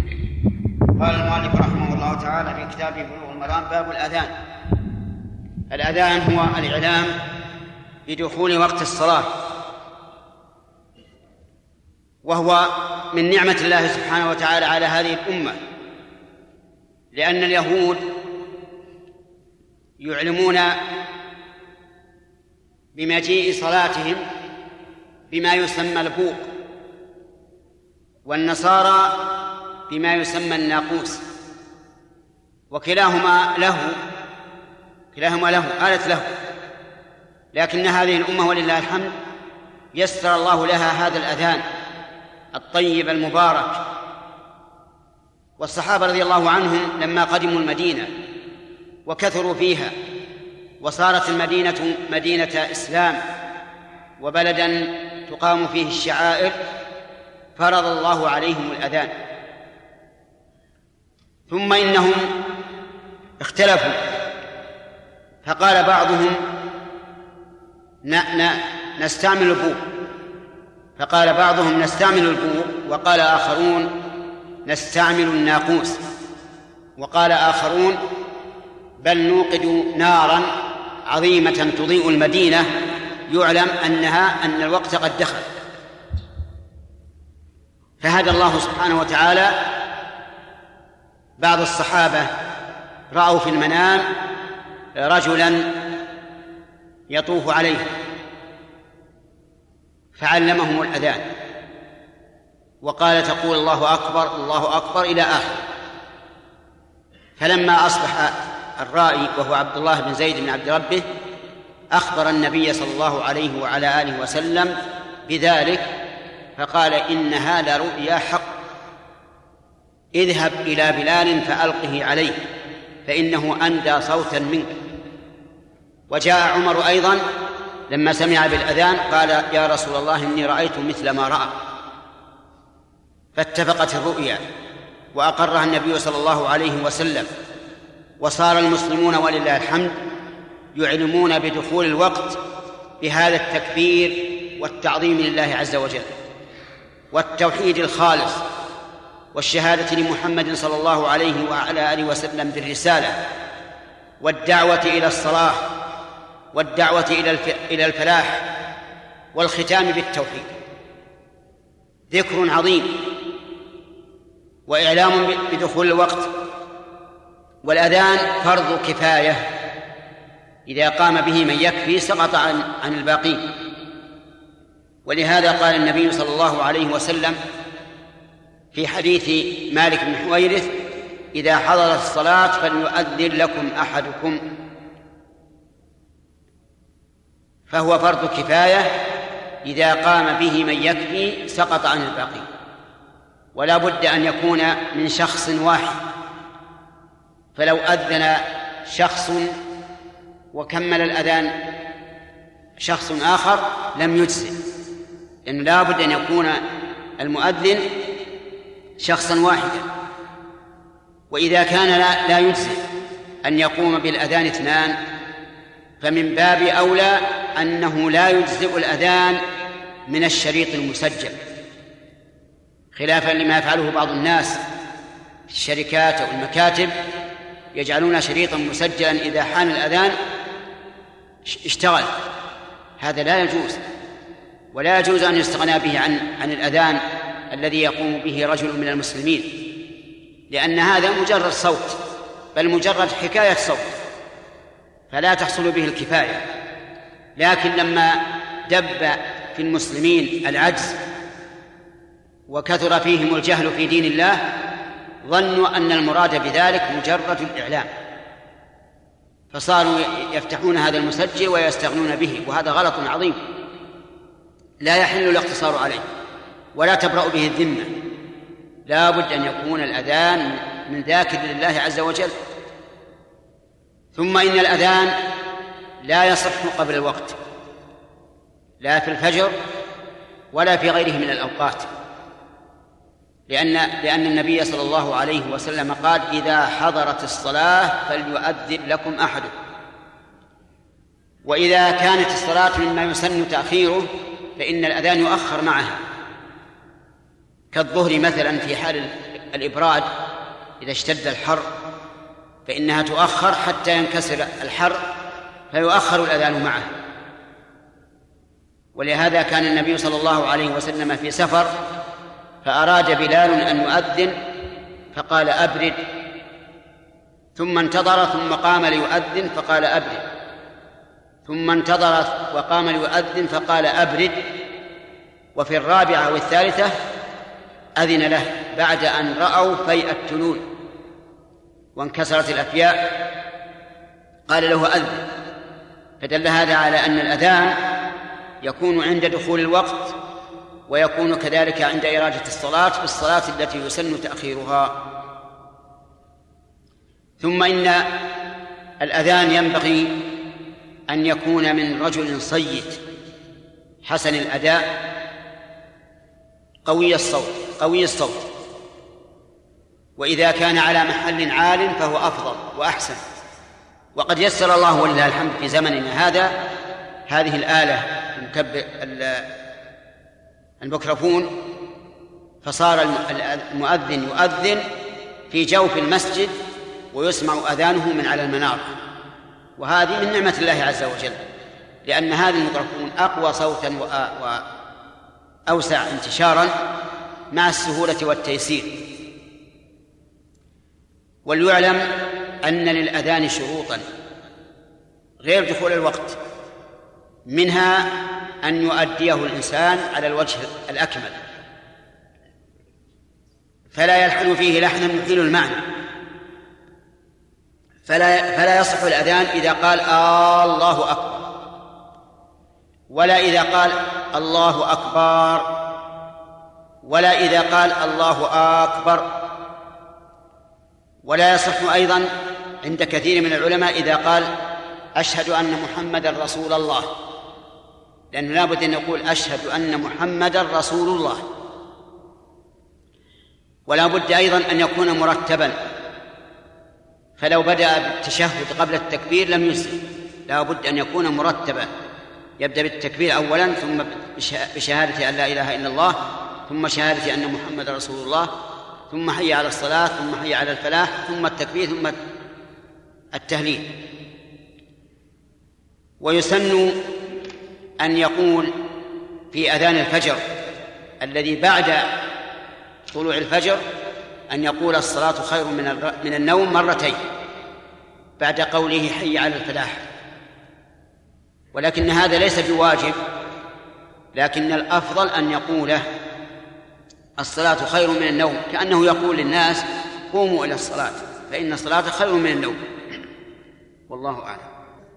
قال المؤلف رحمه الله تعالى في كتابه بلوغ المرام: باب الأذان. الأذان هو الإعلام بدخول وقت الصلاة، وهو من نعمة الله سبحانه وتعالى على هذه الأمة، لأن اليهود يعلمون بمجيء صلاتهم بما يسمى البوق، والنصارى بما يسمى الناقوس، وكلاهما له كلاهما له آلت له، لكن هذه الأمة ولله الحمد يسر الله لها هذا الأذان الطيب المبارك. والصحابة رضي الله عنهم لما قدموا المدينة وكثروا فيها، وصارت المدينة مدينة إسلام وبلدا تقام فيه الشعائر، فرض الله عليهم الأذان. ثم إنهم اختلفوا، فقال بعضهم: نستعمل البوق، فقال بعضهم نستعمل البوق، وقال آخرون نستعمل الناقوس، وقال آخرون بل نوقد نارا عظيمة تضيء المدينة يعلم أنها أن الوقت قد دخل. فهدى الله سبحانه وتعالى بعض الصحابة، رأوا في المنام رجلا يطوف عليه فعلمهم الأذان، وقال: تقول الله أكبر الله أكبر إلى آخر. فلما أصبح الرائي وهو عبد الله بن زيد بن عبد ربه أخبر النبي صلى الله عليه وعلى آله وسلم بذلك، فقال: إنها لرؤيا حق، اذهب إلى بلال فألقه عليه فإنه أندى صوتا منك. وجاء عمر أيضا لما سمع بالأذان قال: يا رسول الله إني رأيت مثل ما رأى، فاتفقت الرؤيا وأقرها النبي صلى الله عليه وسلم، وصار المسلمون ولله الحمد يعلمون بدخول الوقت بهذا التكبير والتعظيم لله عز وجل، والتوحيد الخالص، والشهادة لمحمد صلى الله عليه وعلى آله وسلم بالرسالة، والدعوة إلى الصلاة، والدعوة إلى الفلاح، والختام بالتوحيد. ذكر عظيم وإعلام بدخول الوقت. والأذان فرض كفاية، إذا قام به من يكفي سقط عن, عن الباقين. ولهذا قال النبي صلى الله عليه وسلم في حديث مالك بن الحويرث: إذا حضر الصلاة فليؤذن لكم أحدكم. فهو فرض كفاية، إذا قام به من يكفي سقط عن الباقي، ولا بد أن يكون من شخص واحد. فلو أذن شخص وكمل الأذان شخص آخر لم يجزئ، لأنه لا بد أن يكون المؤذن شخصا واحدا. وإذا كان لا, لا يجزئ أن يقوم بالأذان اثنان، فمن باب أولى أنه لا يجزئ الأذان من الشريط المسجل، خلافا لما يفعله بعض الناس في الشركات أو المكاتب، يجعلون شريطا مسجلا إذا حان الأذان اشتغل. هذا لا يجوز، ولا يجوز أن يستغنى به عن, عن الأذان الذي يقوم به رجل من المسلمين، لأن هذا مجرد صوت، بل مجرد حكاية صوت، فلا تحصل به الكفاية. لكن لما دب في المسلمين العجز وكثر فيهم الجهل في دين الله، ظنوا أن المراد بذلك مجرد الإعلام، فصاروا يفتحون هذا المسجل ويستغنون به، وهذا غلط عظيم لا يحل الاقتصار عليه ولا تبرأ به الذمة. لا بد أن يكون الأذان من ذاكر لله عز وجل. ثم إن الأذان لا يصح قبل الوقت، لا في الفجر ولا في غيره من الأوقات، لأن, لأن النبي صلى الله عليه وسلم قال: إذا حضرت الصلاة فليؤذن لكم أحدكم. وإذا كانت الصلاة مما يسن تأخيره فإن الأذان يؤخر معها، كالظهر مثلا في حال الإبراد، إذا اشتد الحر فإنها تؤخر حتى ينكسر الحر فيؤخر الأذان معه. ولهذا كان النبي صلى الله عليه وسلم في سفر، فأراد بلال أن يؤذن فقال: أبرد. ثم انتظر ثم قام ليؤذن فقال: أبرد. ثم انتظر وقام ليؤذن فقال: أبرد. وفي الرابعة والثالثة أذن له بعد أن رأوا فيء التنون وانكسرت الأفياء، قال له: أذن. فدل هذا على أن الأذان يكون عند دخول الوقت، ويكون كذلك عند إرادة الصلاة في الصلاة التي يسن تأخيرها. ثم إن الأذان ينبغي أن يكون من رجل صيت حسن الأداء قوي الصوت قوي الصوت وإذا كان على محل عال فهو أفضل وأحسن. وقد يسر الله ولله الحمد في زمننا هذا هذه الآلة المكرفون، فصار المؤذن يؤذن في جوف المسجد ويسمع أذانه من على المنار، وهذه من نعمة الله عز وجل، لأن هذا المكرفون أقوى صوتا وأوسع انتشارا مع السهولة والتيسير. وليعلم أن للأذان شروطا غير دخول الوقت، منها أن يؤديه الإنسان على الوجه الأكمل، فلا يلحن فيه لحنا يحيل المعنى، فلا, فلا يصح الأذان إذا قال آه الله أكبر، ولا إذا قال الله أكبر، ولا إذا قال الله أكبر. ولا يصح أيضا عند كثير من العلماء إذا قال أشهد أن محمدًا رسول الله، لأنه لا بد أن يقول أشهد أن محمدًا رسول الله. ولا بد أيضا أن يكون مرتبا، فلو بدأ بالتشهد قبل التكبير لم يجزئ، لا بد أن يكون مرتبا، يبدأ بالتكبير أولا، ثم بشهادة أن لا إله إلا الله، ثم شهادة أن محمدًا رسول الله، ثم حي على الصلاة، ثم حي على الفلاح، ثم التكبير، ثم التهليل. ويسن أن يقول في أذان الفجر الذي بعد طلوع الفجر أن يقول الصلاة خير من النوم مرتين بعد قوله حي على الفلاح، ولكن هذا ليس بواجب، لكن الأفضل أن يقول الصلاة خير من النوم، كأنه يقول للناس قوموا إلى الصلاة فإن الصلاة خير من النوم، والله أعلم.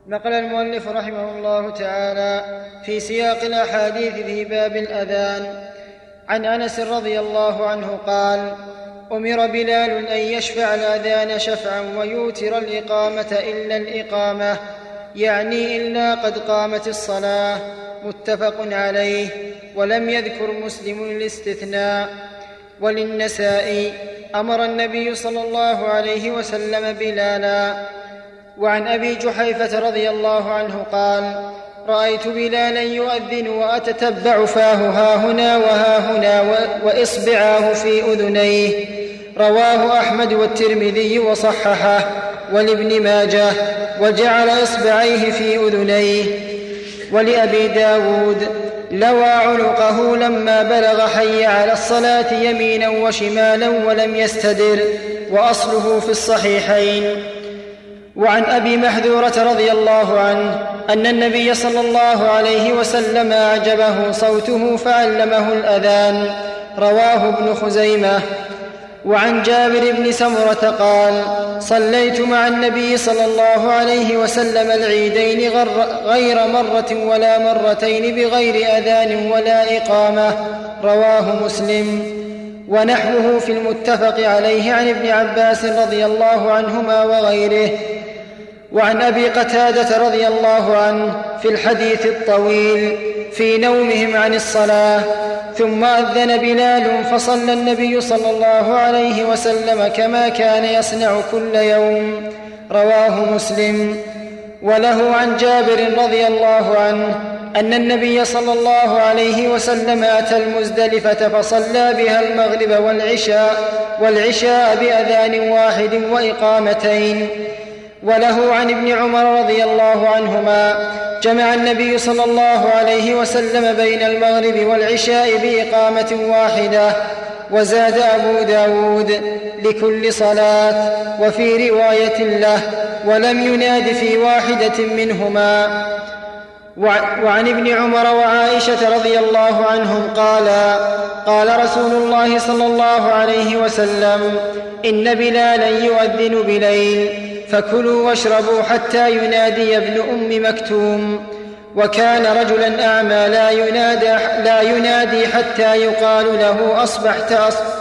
نقل المؤلف رحمه الله تعالى في سياق الأحاديث في باب الأذان عن أنس رضي الله عنه قال: أمر بلال أن يشفع الأذان شفعا ويوتر الإقامة إلا الإقامة، يعني إلا قد قامت الصلاة، متفق عليه، ولم يذكر مسلم الاستثناء. وللنسائي: أمر النبي صلى الله عليه وسلم بلالا. وعن أبي جحيفة رضي الله عنه قال: رأيت بلالا يؤذن وأتتبع فاه هاهنا وهاهنا وإصبعاه في أذنيه. رواه أحمد والترمذي وصححه ولابن ماجه، وجعل إصبعيه في أذنيه. ولأبي داود: لوى عنقه لما بلغ حي على الصلاة يمينا وشمالا ولم يستدر، وأصله في الصحيحين. وعن أبي محذورة رضي الله عنه أن النبي صلى الله عليه وسلم أعجبه صوته فعلمه الأذان، رواه ابن خزيمة. وعن جابر بن سمرة قال: صليت مع النبي صلى الله عليه وسلم العيدين غير مرة ولا مرتين بغير أذان ولا إقامة، رواه مسلم. ونحوه في المتفق عليه عن ابن عباس رضي الله عنهما وغيره. وعن أبي قتادة رضي الله عنه في الحديث الطويل في نومهم عن الصلاة: ثم أذن بلال فصلى النبي صلى الله عليه وسلم كما كان يصنع كل يوم، رواه مسلم. وله عن جابر رضي الله عنه أن النبي صلى الله عليه وسلم أتى المزدلفة فصلى بها المغرب والعشاء والعشاء بأذان واحد وإقامتين. وله عن ابن عمر رضي الله عنهما: جمع النبي صلى الله عليه وسلم بين المغرب والعشاء بإقامة واحدة، وزاد أبو داود: لكل صلاة، وفي رواية له: ولم يناد في واحدة منهما. وعن ابن عمر وعائشة رضي الله عنهم قالا: قال رسول الله صلى الله عليه وسلم: إن بلالا يؤذن بليل فكلوا واشربوا حتى ينادي ابن أم مكتوم، وكان رجلا أعمى لا ينادي, لا ينادي حتى يقال له أصبحت أصبحت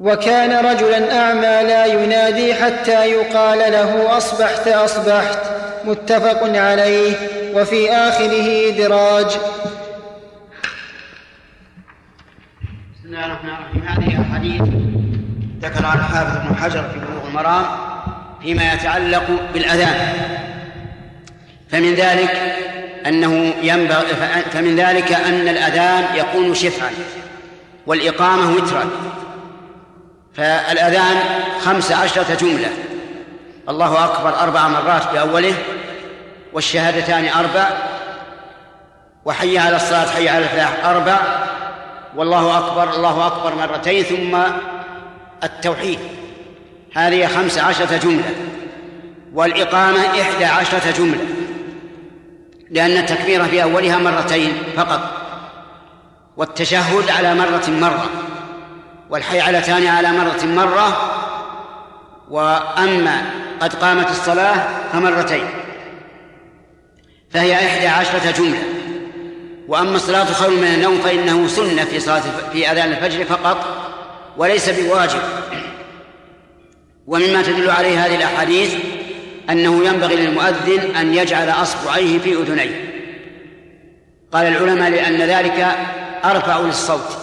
وكان رجلا أعمى لا ينادي حتى يقال له أصبحت أصبحت، متفق عليه، وفي آخره إدراج. بسم الله الرحمن الرحيم. هذه الحديث ذكرها الحافظ ابن حجر في بلوغ المرام فيما يتعلق بالأذان، فمن ذلك أنه ينبغي فمن ذلك أن الأذان يكون شفعا والإقامة وترا، فالأذان خمس عشرة جملة: الله أكبر أربع مرات بأوله، والشهادتان أربع، وحي على الصلاة حي على الفلاح أربع، والله أكبر الله أكبر مرتين، ثم التوحيد. هذه خمس عشرة جملة، والإقامة إحدى عشرة جملة، لأن التكبير في أولها مرتين فقط، والتشهد على مرة مرة، والحيعلتان على مرة مرة، وأما قد قامت الصلاة فمرتين، فهي إحدى عشرة جملة. وأما الصلاة خير من النوم فإنه سنة في صلاة في أذان الفجر فقط، وليس بواجب. ومما تدل عليه هذه الأحاديث أنه ينبغي للمؤذن أن يجعل أصبعيه في أذنيه، قال العلماء لأن ذلك أرفع للصوت،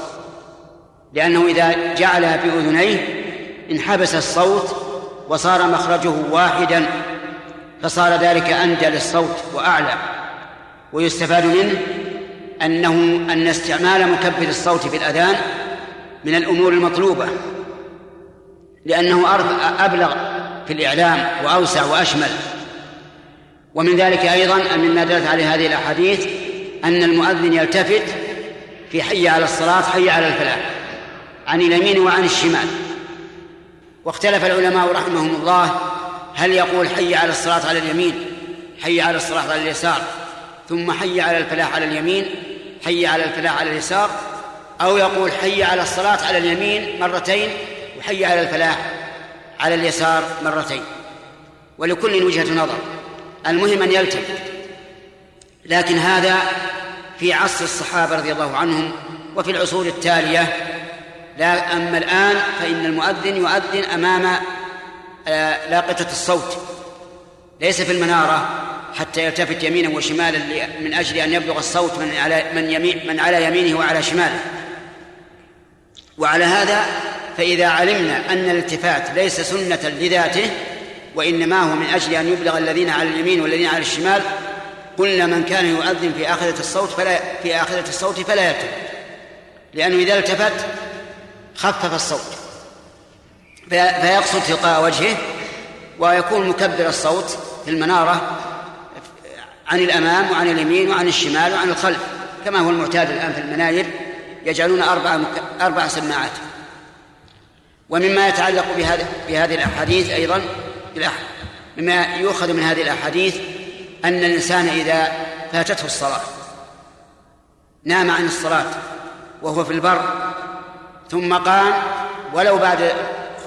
لأنه إذا جعلها في أذنيه انحبس الصوت وصار مخرجه واحدا، فصار ذلك أندى للصوت وأعلى. ويستفاد منه أنه أن استعمال مكبر الصوت في الأذان من الأمور المطلوبة، لأنه أبلغ في الإعلام وأوسع وأشمل. ومن ذلك أيضا مما دلت عليه هذه الأحاديث أن المؤذن يلتفت في حي على الصلاة حي على الفلاح عن اليمين وعن الشمال. واختلف العلماء رحمهم الله هل يقول حي على الصلاة على اليمين، حي على الصلاة على اليسار، ثم حي على الفلاح على اليمين، حي على الفلاح على اليسار، أو يقول حي على الصلاة على اليمين مرتين وحي على الفلاح على اليسار مرتين. ولكل وجهة نظر، المهم أن يلتفت. لكن هذا في عصر الصحابة رضي الله عنهم وفي العصور التالية، لا أما الآن فإن المؤذن يؤذن أمام لاقطة الصوت ليس في المنارة حتى يلتفت يمينا وشمالا من أجل أن يبلغ الصوت من على, من يمين من على يمينه وعلى شماله. وعلى هذا فإذا علمنا أن الالتفات ليس سنة لذاته وإنما هو من أجل أن يبلغ الذين على اليمين والذين على الشمال، قلنا من كان يؤذن في آخذة الصوت فلا, في آخذة الصوت فلا يلتفت، لأنه إذا التفت خفف الصوت فيقصد تلقاء وجهه ويكون مكبر الصوت في المنارة عن الأمام وعن اليمين وعن الشمال وعن الخلف، كما هو المعتاد الآن في المناير يجعلون أربع, أربع سماعات. ومما يتعلق بهذه الأحاديث أيضا مما يؤخذ من هذه الأحاديث أن الإنسان إذا فاتته الصلاة، نام عن الصلاة وهو في البر ثم قام ولو بعد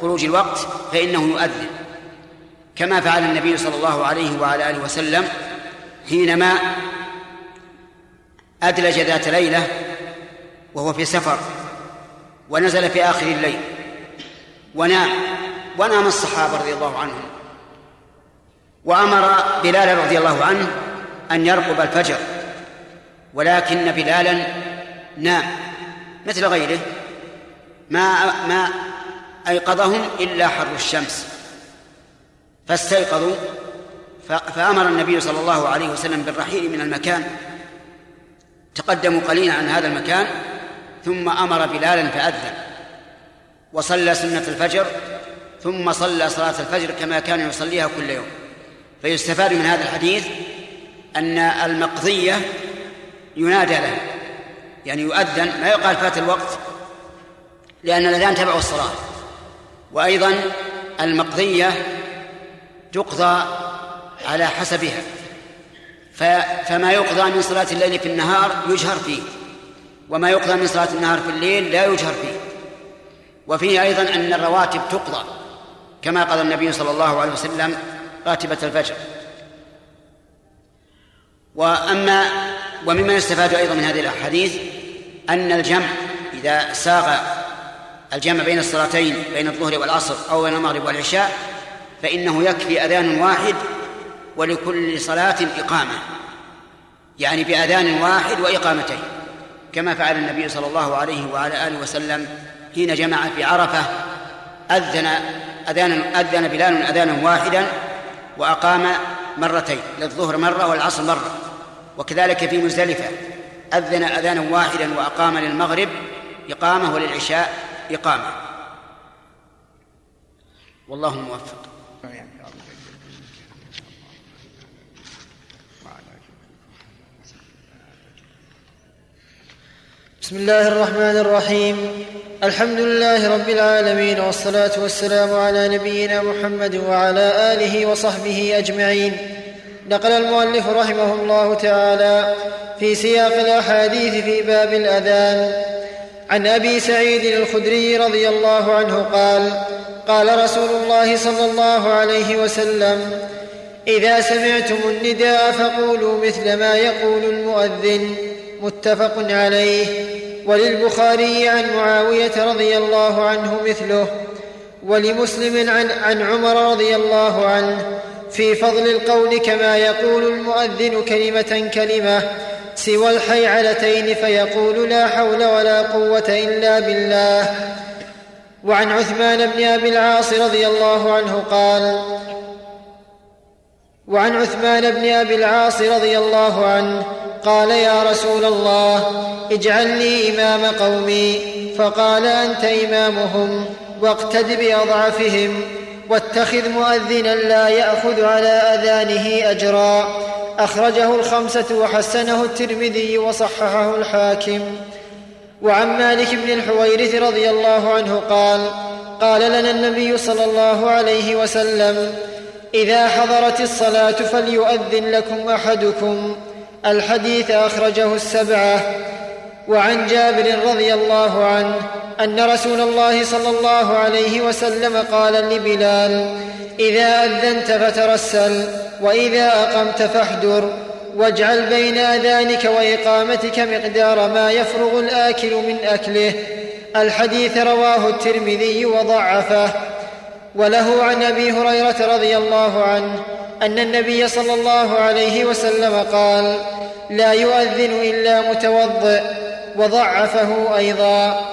خروج الوقت فإنه يؤذن، كما فعل النبي صلى الله عليه وعلى آله وسلم حينما أدلج ذات ليلة وهو في سفر ونزل في آخر الليل ونام، ونام الصحابة رضي الله عنهم، وأمر بلالا رضي الله عنه أن يرقب الفجر، ولكن بلالا نام مثل غيره، ما ما أيقظهم إلا حر الشمس فاستيقظوا، فأمر النبي صلى الله عليه وسلم بالرحيل من المكان، تقدموا قليلا عن هذا المكان، ثم أمر بلالا فأذن وصلى سنة الفجر، ثم صلى صلاة الفجر كما كان يصليها كل يوم. فيستفاد من هذا الحديث أن المقضية ينادى لها، يعني يؤذن، ما يقال فات الوقت، لأن الأذان تبع الصلاة. وأيضا المقضية تقضى على حسبها، فما يقضى من صلاة الليل في النهار يجهر فيه، وما يقضى من صلاة النهار في الليل لا يجهر فيه. وفيه أيضا أن الرواتب تقضى كما قضى النبي صلى الله عليه وسلم راتبة الفجر. وأما ومما يستفاد أيضا من هذه الأحاديث أن الجمع إذا ساغ الجمع بين الصلاتين بين الظهر والعصر أو بين المغرب والعشاء فإنه يكفي أذان واحد ولكل صلاة إقامة، يعني بأذان واحد وإقامتين، كما فعل النبي صلى الله عليه وعلى آله وسلم حين جمع في عرفة، أذن, أذان, أذن بلال أذانا واحدا وأقام مرتين، للظهر مرة والعصر مرة. وكذلك في مزدلفة أذن أذانا واحدا وأقام للمغرب إقامة وللعشاء إقامة. والله موفق. بسم الله الرحمن الرحيم، الحمد لله رب العالمين، والصلاة والسلام على نبينا محمد وعلى آله وصحبه أجمعين. نقل المؤلف رحمه الله تعالى في سياق الأحاديث في باب الأذان عن أبي سعيد الخدري رضي الله عنه قال: قال رسول الله صلى الله عليه وسلم: إذا سمعتم النداء فقولوا مثل ما يقول المؤذن. متفق عليه. وللبخاري عن معاوية رضي الله عنه مثله، ولمسلم عن, عن عمر رضي الله عنه في فضل القول كما يقول المؤذن كلمة كلمة سوى الحيعلتين، فيقول: لا حول ولا قوة إلا بالله. وعن عثمان بن أبي العاص رضي الله عنه قال وعن عثمان بن أبي العاص رضي الله عنه قال: يا رسول الله، اجعل لي إمام قومي. فقال: أنت إمامهم، واقتد بأضعفهم، واتخذ مؤذنا لا يأخذ على أذانه أجرا. أخرجه الخمسة وحسنه الترمذي وصححه الحاكم. وعن مالك بن الحويرث رضي الله عنه قال قال لنا النبي صلى الله عليه وسلم إذا حضرت الصلاة فليؤذن لكم أحدكم. الحديث أخرجه السبعة. وعن جابر رضي الله عنه أن رسول الله صلى الله عليه وسلم قال لبلال إذا أذنت فترسل وإذا أقمت فاحدر واجعل بين أذانك وإقامتك مقدار ما يفرغ الآكل من أكله. الحديث رواه الترمذي وضعفه. وله عن أبي هريرة رضي الله عنه أن النبي صلى الله عليه وسلم قال لا يؤذن إلا متوضئ، وضعفه أيضا.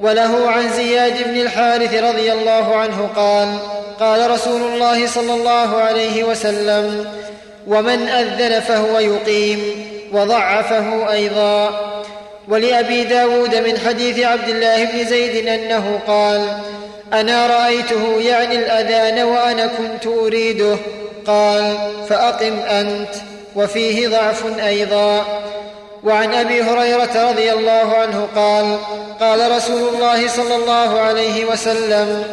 وله عن زياد بن الحارث رضي الله عنه قال قال رسول الله صلى الله عليه وسلم ومن أذن فهو يقيم، وضعفه أيضا. ولأبي داود من حديث عبد الله بن زيد أنه قال أنا رأيته يعني الأذان وأنا كنت أريده، قال فأقم أنت، وفيه ضعف أيضا. وعن أبي هريرة رضي الله عنه قال قال رسول الله صلى الله عليه وسلم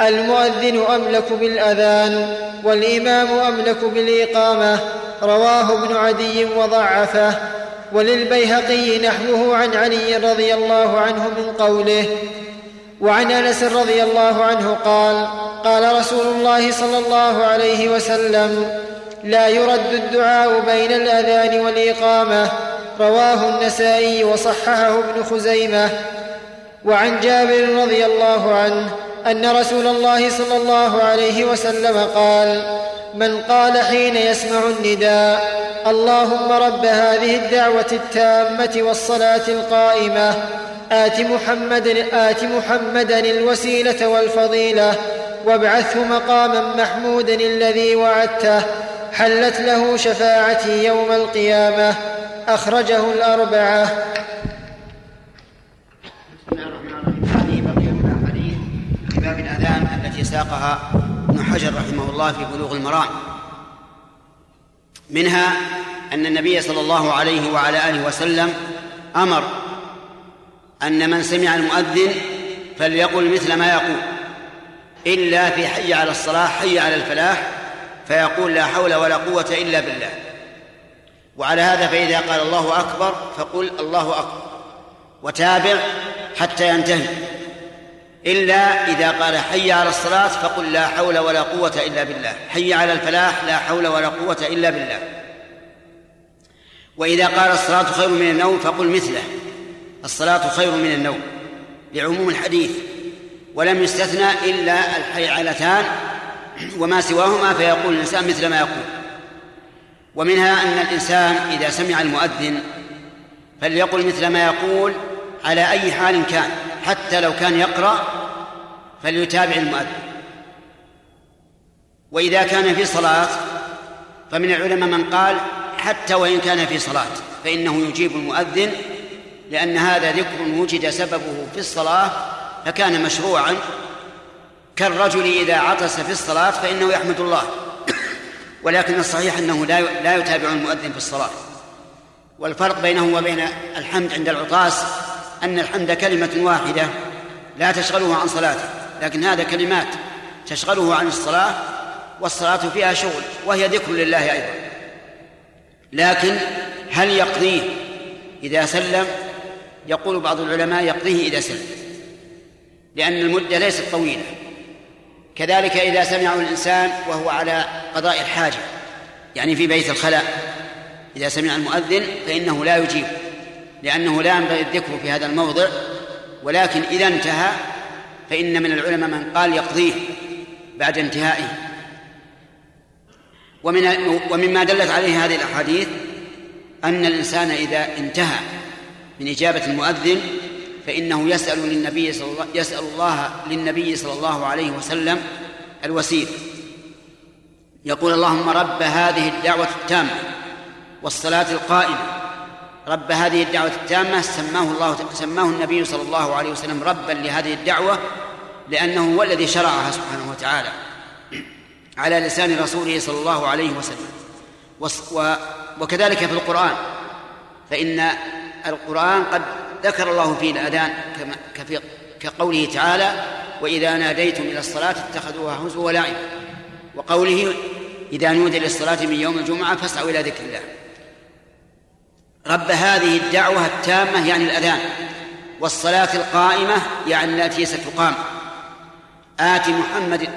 المؤذن أملك بالأذان والإمام أملك بالإقامة. رواه ابن عدي وضعفه. وللبيهقي نحوه عن علي رضي الله عنه من قوله. وعن أنس رضي الله عنه قال قال رسول الله صلى الله عليه وسلم لا يرد الدعاء بين الأذان والإقامة. رواه النسائي وصححه ابن خزيمة. وعن جابر رضي الله عنه أن رسول الله صلى الله عليه وسلم قال من قال حين يسمع النداء اللهم رب هذه الدعوة التامة والصلاة القائمة آت محمد آت محمدًا الوسيلة والفضيلة وابعثه مقامًا محمودًا الذي وعدته حلت له شفاعتي يوم القيامة. أخرجه الأربعة. بسم الله الرحمن الرحيم. هذه بقية من أحاديث كتاب الأذان التي ساقها ابن حجر رحمه الله في بلوغ المرام. منها أن النبي صلى الله عليه وعلى آله وسلم أمر أن من سمع المؤذن فليقل مثل ما يقول، إلا في حي على الصلاة حي على الفلاح فيقول لا حول ولا قوة إلا بالله. وعلى هذا فإذا قال الله أكبر فقل الله أكبر وتابع حتى ينتهي، إلا إذا قال حي على الصلاة فقل لا حول ولا قوة إلا بالله، حي على الفلاح لا حول ولا قوة إلا بالله. وإذا قال الصلاة خير من النوم فقل مثله الصلاة خير من النوم، لعموم الحديث، ولم يستثنى إلا الحيعلتان وما سواهما فيقول الإنسان مثل ما يقول. ومنها أن الإنسان إذا سمع المؤذن فليقل مثل ما يقول على أي حال كان، حتى لو كان يقرأ فليتابع المؤذن. وإذا كان في صلاة فمن العلماء من قال حتى وإن كان في صلاة فإنه يجيب المؤذن، لأن هذا ذكر وجد سببه في الصلاة فكان مشروعا، كالرجل إذا عطس في الصلاة فإنه يحمد الله، ولكن الصحيح أنه لا يتابع المؤذن في الصلاة. والفرق بينه وبين الحمد عند العطاس أن الحمد كلمة واحدة لا تشغله عن صلاته، لكن هذا كلمات تشغله عن الصلاة، والصلاة فيها شغل وهي ذكر لله أيضا. لكن هل يقضيه إذا سلم؟ يقول بعض العلماء يقضيه إذا سلم، لأن المدة ليست طويلة. كذلك إذا سمعه الإنسان وهو على قضاء الحاجة، يعني في بيت الخلاء، إذا سمع المؤذن فإنه لا يجيب، لأنه لا ينبغي الذكر في هذا الموضع. ولكن إذا انتهى فإن من العلماء من قال يقضيه بعد انتهائه. ومن ومما دلت عليه هذه الأحاديث أن الإنسان إذا انتهى من إجابة المؤذن فإنه يسأل للنبي صلى الله يسأل الله للنبي صلى الله عليه وسلم الوسيلة، يقول اللهم رب هذه الدعوة التامة والصلاة القائمة. رب هذه الدعوة التامة سماه الله سماه النبي صلى الله عليه وسلم ربا لهذه الدعوة، لأنه هو الذي شرعها سبحانه وتعالى على لسان رسوله صلى الله عليه وسلم. وكذلك في القرآن، فإن القرآن قد ذكر الله فيه الأذان كقوله تعالى وإذا ناديتم إلى الصلاة اتخذوها هزوا ولعبا، وقوله إذا نودي للصلاة من يوم الجمعة فاسعوا إلى ذكر الله. رب هذه الدعوة التامة يعني الأذان، والصلاة القائمة يعني التي ستقام. آت محمد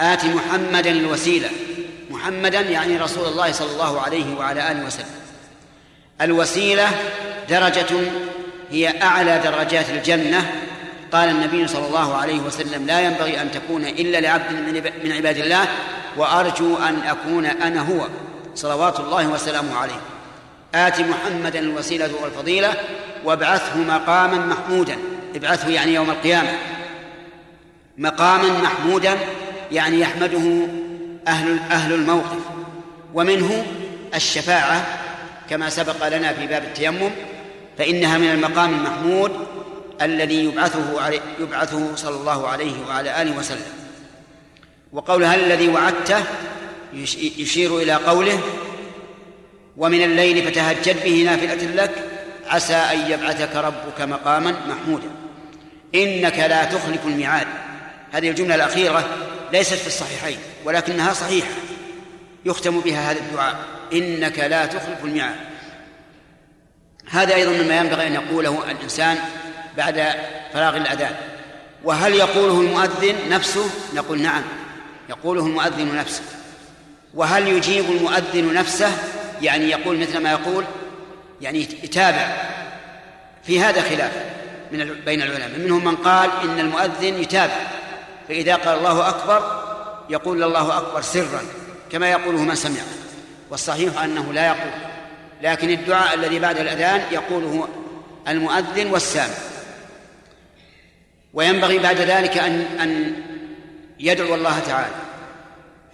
آت محمدا الوسيلة، محمدا يعني رسول الله صلى الله عليه وعلى آله وسلم. الوسيلة درجة هي أعلى درجات الجنة، قال النبي صلى الله عليه وسلم لا ينبغي أن تكون إلا لعبد من عباد الله، وأرجو أن أكون أنا هو صلوات الله وسلامه عليه. آت محمدا الوسيلة والفضيلة وابعثه مقاما محمودا، ابعثه يعني يوم القيامة، مقاما محمودا يعني يحمده أهل, أهل الموقف. ومنه الشفاعة كما سبق لنا في باب التيمم، فإنها من المقام المحمود الذي يبعثه, يبعثه صلى الله عليه وعلى آله وسلم. وقولها الذي وعدته يشير إلى قوله ومن الليل فتهجد به نافلة لك عسى أن يبعثك ربك مقاما محمودا إنك لا تخلف الميعاد. هذه الجملة الأخيرة ليست في الصحيحين ولكنها صحيحة، يختم بها هذا الدعاء إنك لا تخلف الميعاد. هذا أيضا مما ينبغي أن يقوله الإنسان بعد فراغ الأذان. وهل يقوله المؤذن نفسه؟ نقول نعم، يقوله المؤذن نفسه. وهل يجيب المؤذن نفسه؟ يعني يقول مثل ما يقول، يعني يتابع. في هذا خلاف من بين العلماء، منهم من قال إن المؤذن يتابع، فإذا قال الله أكبر يقول الله أكبر سرا كما يقوله من سمع، والصحيح أنه لا يقول، لكن الدعاء الذي بعد الأذان يقوله المؤذن والسامع. وينبغي بعد ذلك أن, أن يدعو الله تعالى،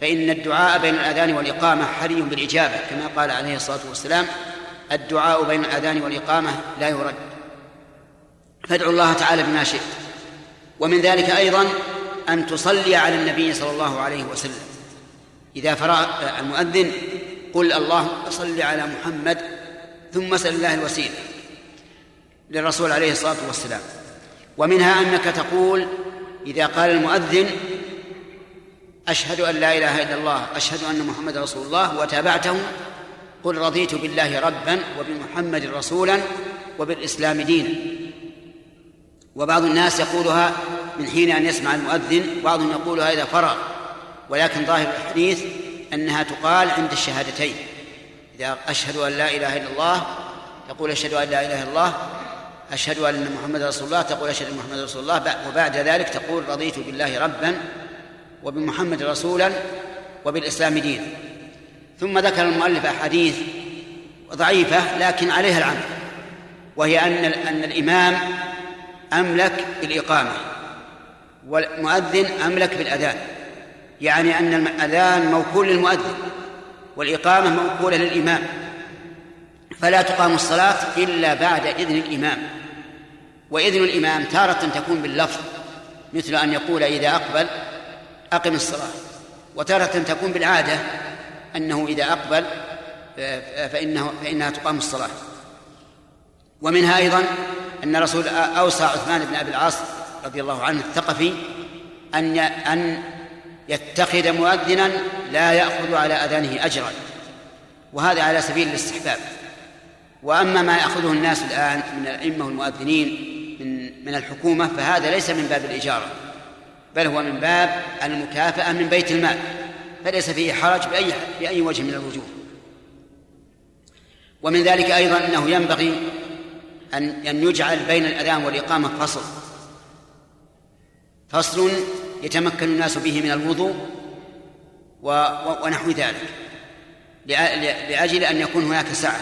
فإن الدعاء بين الأذان والإقامة حري بالإجابة كما قال عليه الصلاة والسلام الدعاء بين الأذان والإقامة لا يرد. فادعو الله تعالى بما شئت. ومن ذلك أيضا أن تصلي على النبي صلى الله عليه وسلم، إذا فرغ المؤذن قل اللهم صل على محمد ثم سل الله الوسيلة للرسول عليه الصلاة والسلام. ومنها أنك تقول إذا قال المؤذن أشهد أن لا إله إلا الله أشهد أن محمد رسول الله وتابعته قل رضيت بالله ربا وبمحمد رسولا وبالإسلام دينا. وبعض الناس يقولها من حين أن يسمع المؤذن، وبعضهم يقولها إذا فرغ، ولكن ظاهر الحديث أنها تقال عند الشهادتين، إذا أشهد أن لا إله إلا الله تقول أشهد أن لا إله إلا الله، أشهد أن محمد رسول الله تقول أشهد أن محمد رسول الله، وبعد ذلك تقول رضيت بالله ربا وبمحمد رسولا وبالإسلام دينا. ثم ذكر المؤلف أحاديث ضعيفة لكن عليها العمل، وهي أن, أن الإمام أملك بالإقامة والمؤذن أملك بالأذان، يعني أن الأذان موكول للمؤذن والإقامة موكولة للإمام، فلا تقام الصلاة إلا بعد إذن الإمام. وإذن الإمام تارة تكون باللفظ مثل أن يقول إذا أقبل أقم الصلاة، وتارة تكون بالعادة أنه إذا أقبل فإنه فإنها تقام الصلاة. ومنها أيضا أن رسول أوصى عثمان بن أبي العاص رضي الله عنه الثقفي أن أن يتخذ مؤذنا لا يأخذ على أذانه أجرا، وهذا على سبيل الاستحباب. وأما ما يأخذه الناس الآن من الأئمة والمؤذنين من, من الحكومة فهذا ليس من باب الإجارة، بل هو من باب المكافأة من بيت المال، فليس فيه حرج بأي, بأي وجه من الوجوه. ومن ذلك أيضا أنه ينبغي أن, أن يجعل بين الأذان والإقامة فصل فصل يتمكن الناس به من الوضوء ونحو ذلك، لأجل أن يكون هناك سعة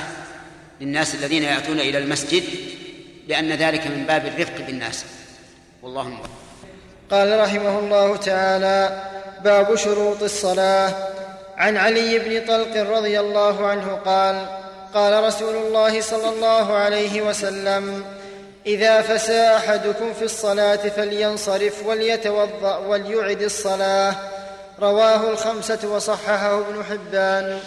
للناس الذين يأتون إلى المسجد، لأن ذلك من باب الرفق بالناس. والله أكبر. قال رحمه الله تعالى: باب شروط الصلاة. عن علي بن طلق رضي الله عنه قال: قال رسول الله صلى الله عليه وسلم: إذا فسى أحدكم في الصلاة فلينصرف وليتوضأ وليعد الصلاة. رواه الخمسة وصححه ابن حبان.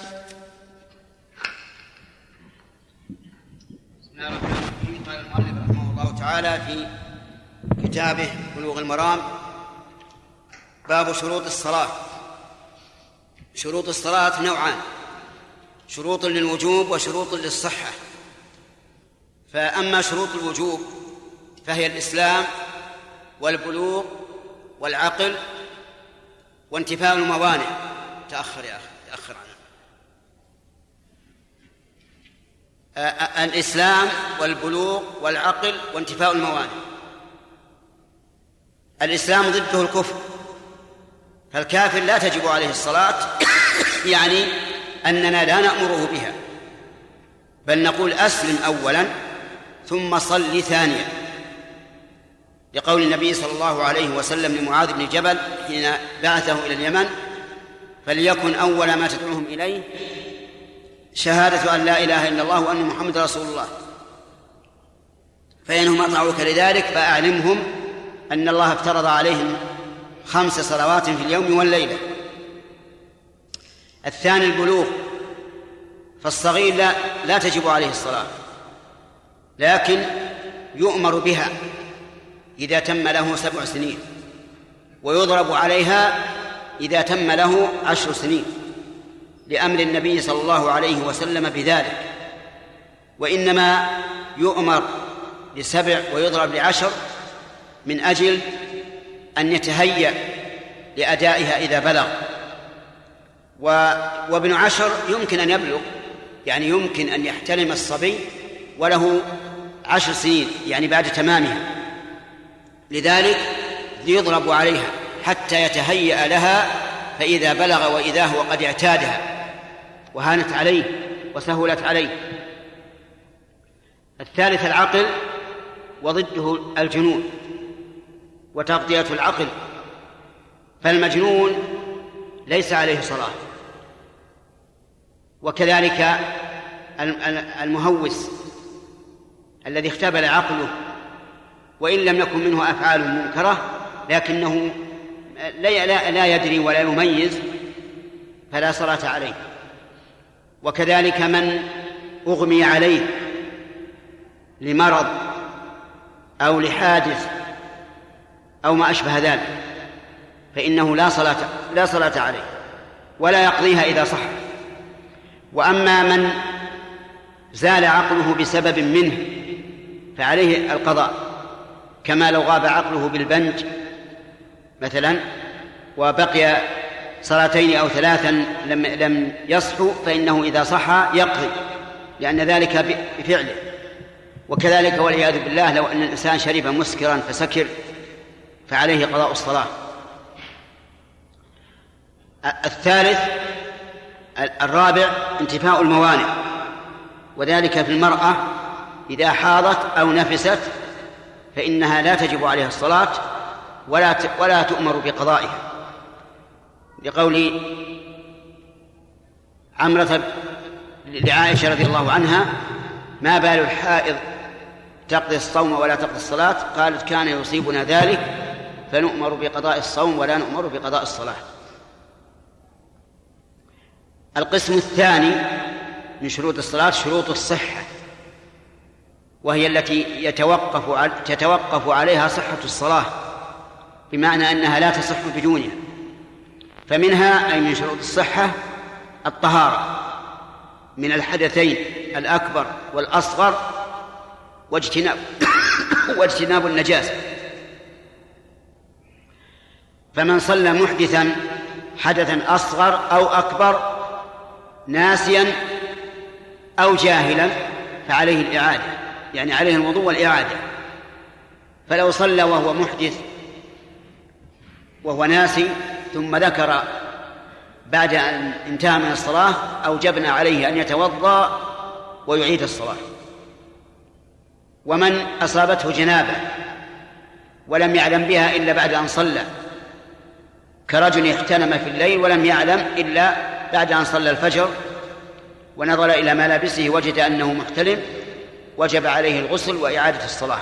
قال المؤلف تعالى في كتابه بلوغ المرام باب شروط الصلاة. شروط الصلاة نوعان: شروط للوجوب وشروط للصحة. فأما شروط الوجوب فهي الإسلام والبلوغ والعقل وانتفاء الموانع. تأخر يا أخي تأخر عنه. الإسلام والبلوغ والعقل وانتفاء الموانع. الإسلام ضده الكفر، فالكافر لا تجب عليه الصلاة يعني أننا لا نأمره بها، بل نقول أسلم أولا ثم صل ثانيا، لقول النبي صلى الله عليه وسلم لمعاذ بن جبل حين بعثه إلى اليمن: فليكن أول ما تدعوهم إليه شهادة أن لا إله إلا الله وأن محمد رسول الله، فإنهم أطاعوك لذلك فأعلمهم أن الله افترض عليهم خمس صلوات في اليوم والليلة. الثاني البلوغ، فالصغير لا, لا تجب عليه الصلاة، لكن يؤمر بها إذا تم له سبع سنين، ويضرب عليها إذا تم له عشر سنين، لأمر النبي صلى الله عليه وسلم بذلك. وإنما يؤمر لسبع ويضرب لعشر من أجل أن يتهيأ لأدائها إذا بلغ. وابن عشر يمكن أن يبلغ، يعني يمكن أن يحتلم الصبي وله عشر سنين، يعني بعد تمامها، لذلك يضرب عليها حتى يتهيأ لها، فإذا بلغ وإذا هو قد اعتادها وهانت عليه وسهلت عليه. الثالث العقل، وضده الجنون وتغطية العقل، فالمجنون ليس عليه صلاة، وكذلك المهوس الذي اختبل عقله وإن لم يكن منه أفعال منكرة، لكنه لا, لا, لا يدري ولا يميز، فلا صلاة عليه. وكذلك من أغمي عليه لمرض أو لحادث أو ما أشبه ذلك، فإنه لا صلاة, لا صلاة عليه ولا يقضيها إذا صح. وأما من زال عقله بسبب منه فعليه القضاء، كما لو غاب عقله بالبنج مثلا وبقي صلاتين أو ثلاثا لم, لم يصحوا، فإنه إذا صحى يقضي، لأن ذلك بفعله. وكذلك والعياذ بالله لو أن الإنسان شرب مسكرا فسكر فعليه قضاء الصلاة. الثالث الرابع انتفاء الموانع، وذلك في المرأة إذا حاضت أو نفست فإنها لا تجب عليها الصلاة ولا ولا تؤمر بقضائها، لقول عمرة لعائشة رضي الله عنها: ما بال الحائض تقضي الصوم ولا تقضي الصلاة؟ قالت: كان يصيبنا ذلك فنؤمر بقضاء الصوم ولا نؤمر بقضاء الصلاة. القسم الثاني من شروط الصلاة شروط الصحة، وهي التي يتوقف تتوقف عليها صحة الصلاة، بمعنى أنها لا تصح بدونها. فمنها أي من شروط الصحة الطهارة من الحدثين الأكبر والأصغر واجتناب واجتناب النجاسة. فمن صلى محدثا حدثا أصغر أو أكبر ناسيا أو جاهلا فعليه الإعادة، يعني عليه الوضوء والإعادة. فلو صلى وهو محدث وهو ناسي ثم ذكر بعد أن انتهى من الصلاة، أوجبنا عليه أن يتوضأ ويعيد الصلاة. ومن أصابته جنابة ولم يعلم بها إلا بعد أن صلى، كرجل احتلم في الليل ولم يعلم إلا بعد أن صلى الفجر ونظر إلى ملابسه وجد أنه محتلم، وجب عليه الغسل وإعادة الصلاة،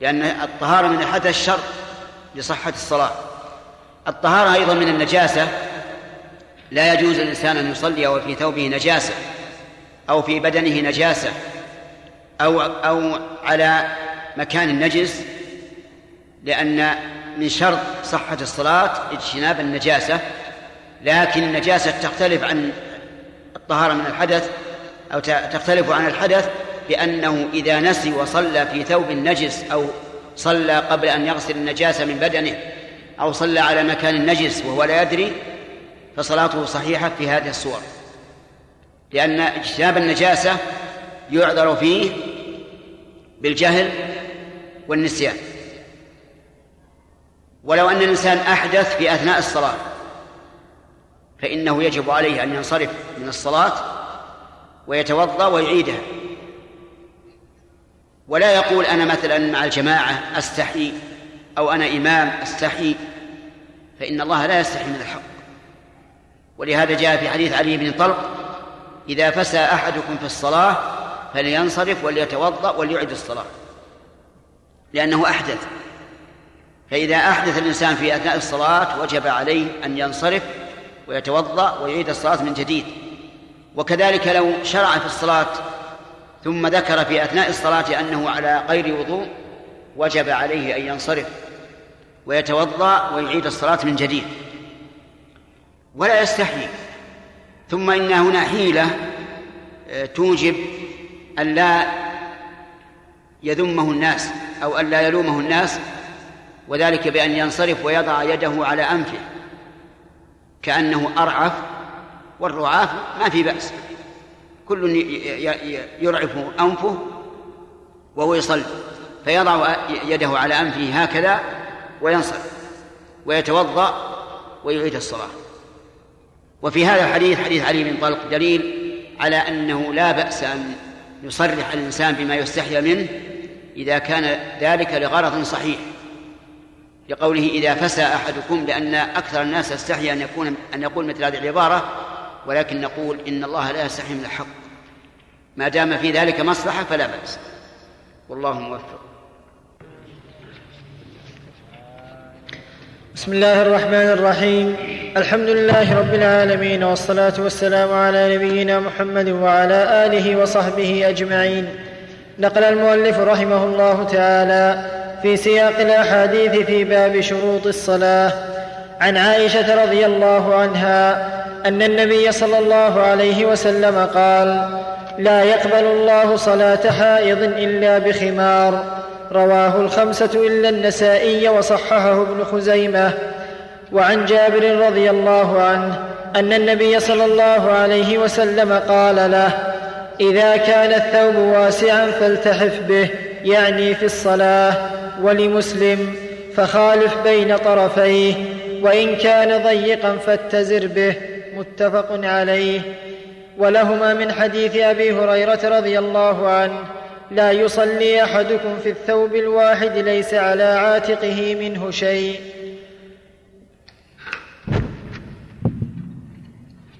لأن الطهارة من الحدث الشر لصحة الصلاة. الطهارة أيضا من النجاسة، لا يجوز الإنسان أن يصلي وفي ثوبه نجاسة أو في بدنه نجاسة أو, أو على مكان نجس، لأن من شرط صحة الصلاة اجتناب النجاسة، لكن النجاسة تختلف عن الطهارة من الحدث أو تختلف عن الحدث، لأنه إذا نسي وصلى في ثوب نجس أو صلى قبل أن يغسل النجاسة من بدنه أو صلى على مكان نجس وهو لا يدري فصلاته صحيحة في هذه الصور، لأن اجتناب النجاسة يعذر فيه بالجهل والنسيان. ولو أن الإنسان أحدث في أثناء الصلاة فإنه يجب عليه أن ينصرف من الصلاة ويتوضأ ويعيدها، ولا يقول أنا مثلا مع الجماعة أستحي أو أنا إمام أستحي، فإن الله لا يستحي من الحق. ولهذا جاء في حديث علي بن طلق إذا فسى أحدكم في الصلاة فلينصرف وليتوضأ وليعد الصلاة، لأنه أحدث. فإذا أحدث الإنسان في أثناء الصلاة وجب عليه أن ينصرف ويتوضأ ويعيد الصلاة من جديد. وكذلك لو شرع في الصلاة ثم ذكر في أثناء الصلاة أنه على غير وضوء وجب عليه أن ينصرف ويتوضأ ويعيد الصلاة من جديد ولا يستحيي. ثم إن هنا حيلة توجب أن لا يذمه الناس أو أن لا يلومه الناس، وذلك بأن ينصرف ويضع يده على أنفه كأنه أرعف، والرعاف ما في بأس، كل يرعف أنفه وهو يصلي، فيضع يده على أنفه هكذا وينصرف ويتوضأ ويعيد الصلاة. وفي هذا الحديث حديث علي بن طلق دليل على أنه لا بأس أن يصرح الإنسان بما يستحيى منه إذا كان ذلك لغرض صحيح، لقوله إذا فسى أحدكم، لأن أكثر الناس يستحيى أن يكون أن يقول مثل هذه العبارة، ولكن نقول إن الله لا يستحي من الحق، ما دام في ذلك مصلحة فلا بأس، والله موفق. بسم الله الرحمن الرحيم، الحمد لله رب العالمين، والصلاة والسلام على نبينا محمد وعلى آله وصحبه أجمعين. نقل المؤلف رحمه الله تعالى في سياق الأحاديث في باب شروط الصلاة عن عائشة رضي الله عنها أن النبي صلى الله عليه وسلم قال: لا يقبل الله صلاة حائض إلا بخمار، رواه الخمسة إلا النسائي وصححه ابن خزيمة. وعن جابر رضي الله عنه أن النبي صلى الله عليه وسلم قال له: إذا كان الثوب واسعا فالتحف به، يعني في الصلاة. ولمسلم: فخالف بين طرفيه، وإن كان ضيقا فاتزر به، متفق عليه. ولهما من حديث أبي هريرة رضي الله عنه: لا يصلي أحدكم في الثوب الواحد ليس على عاتقه منه شيء.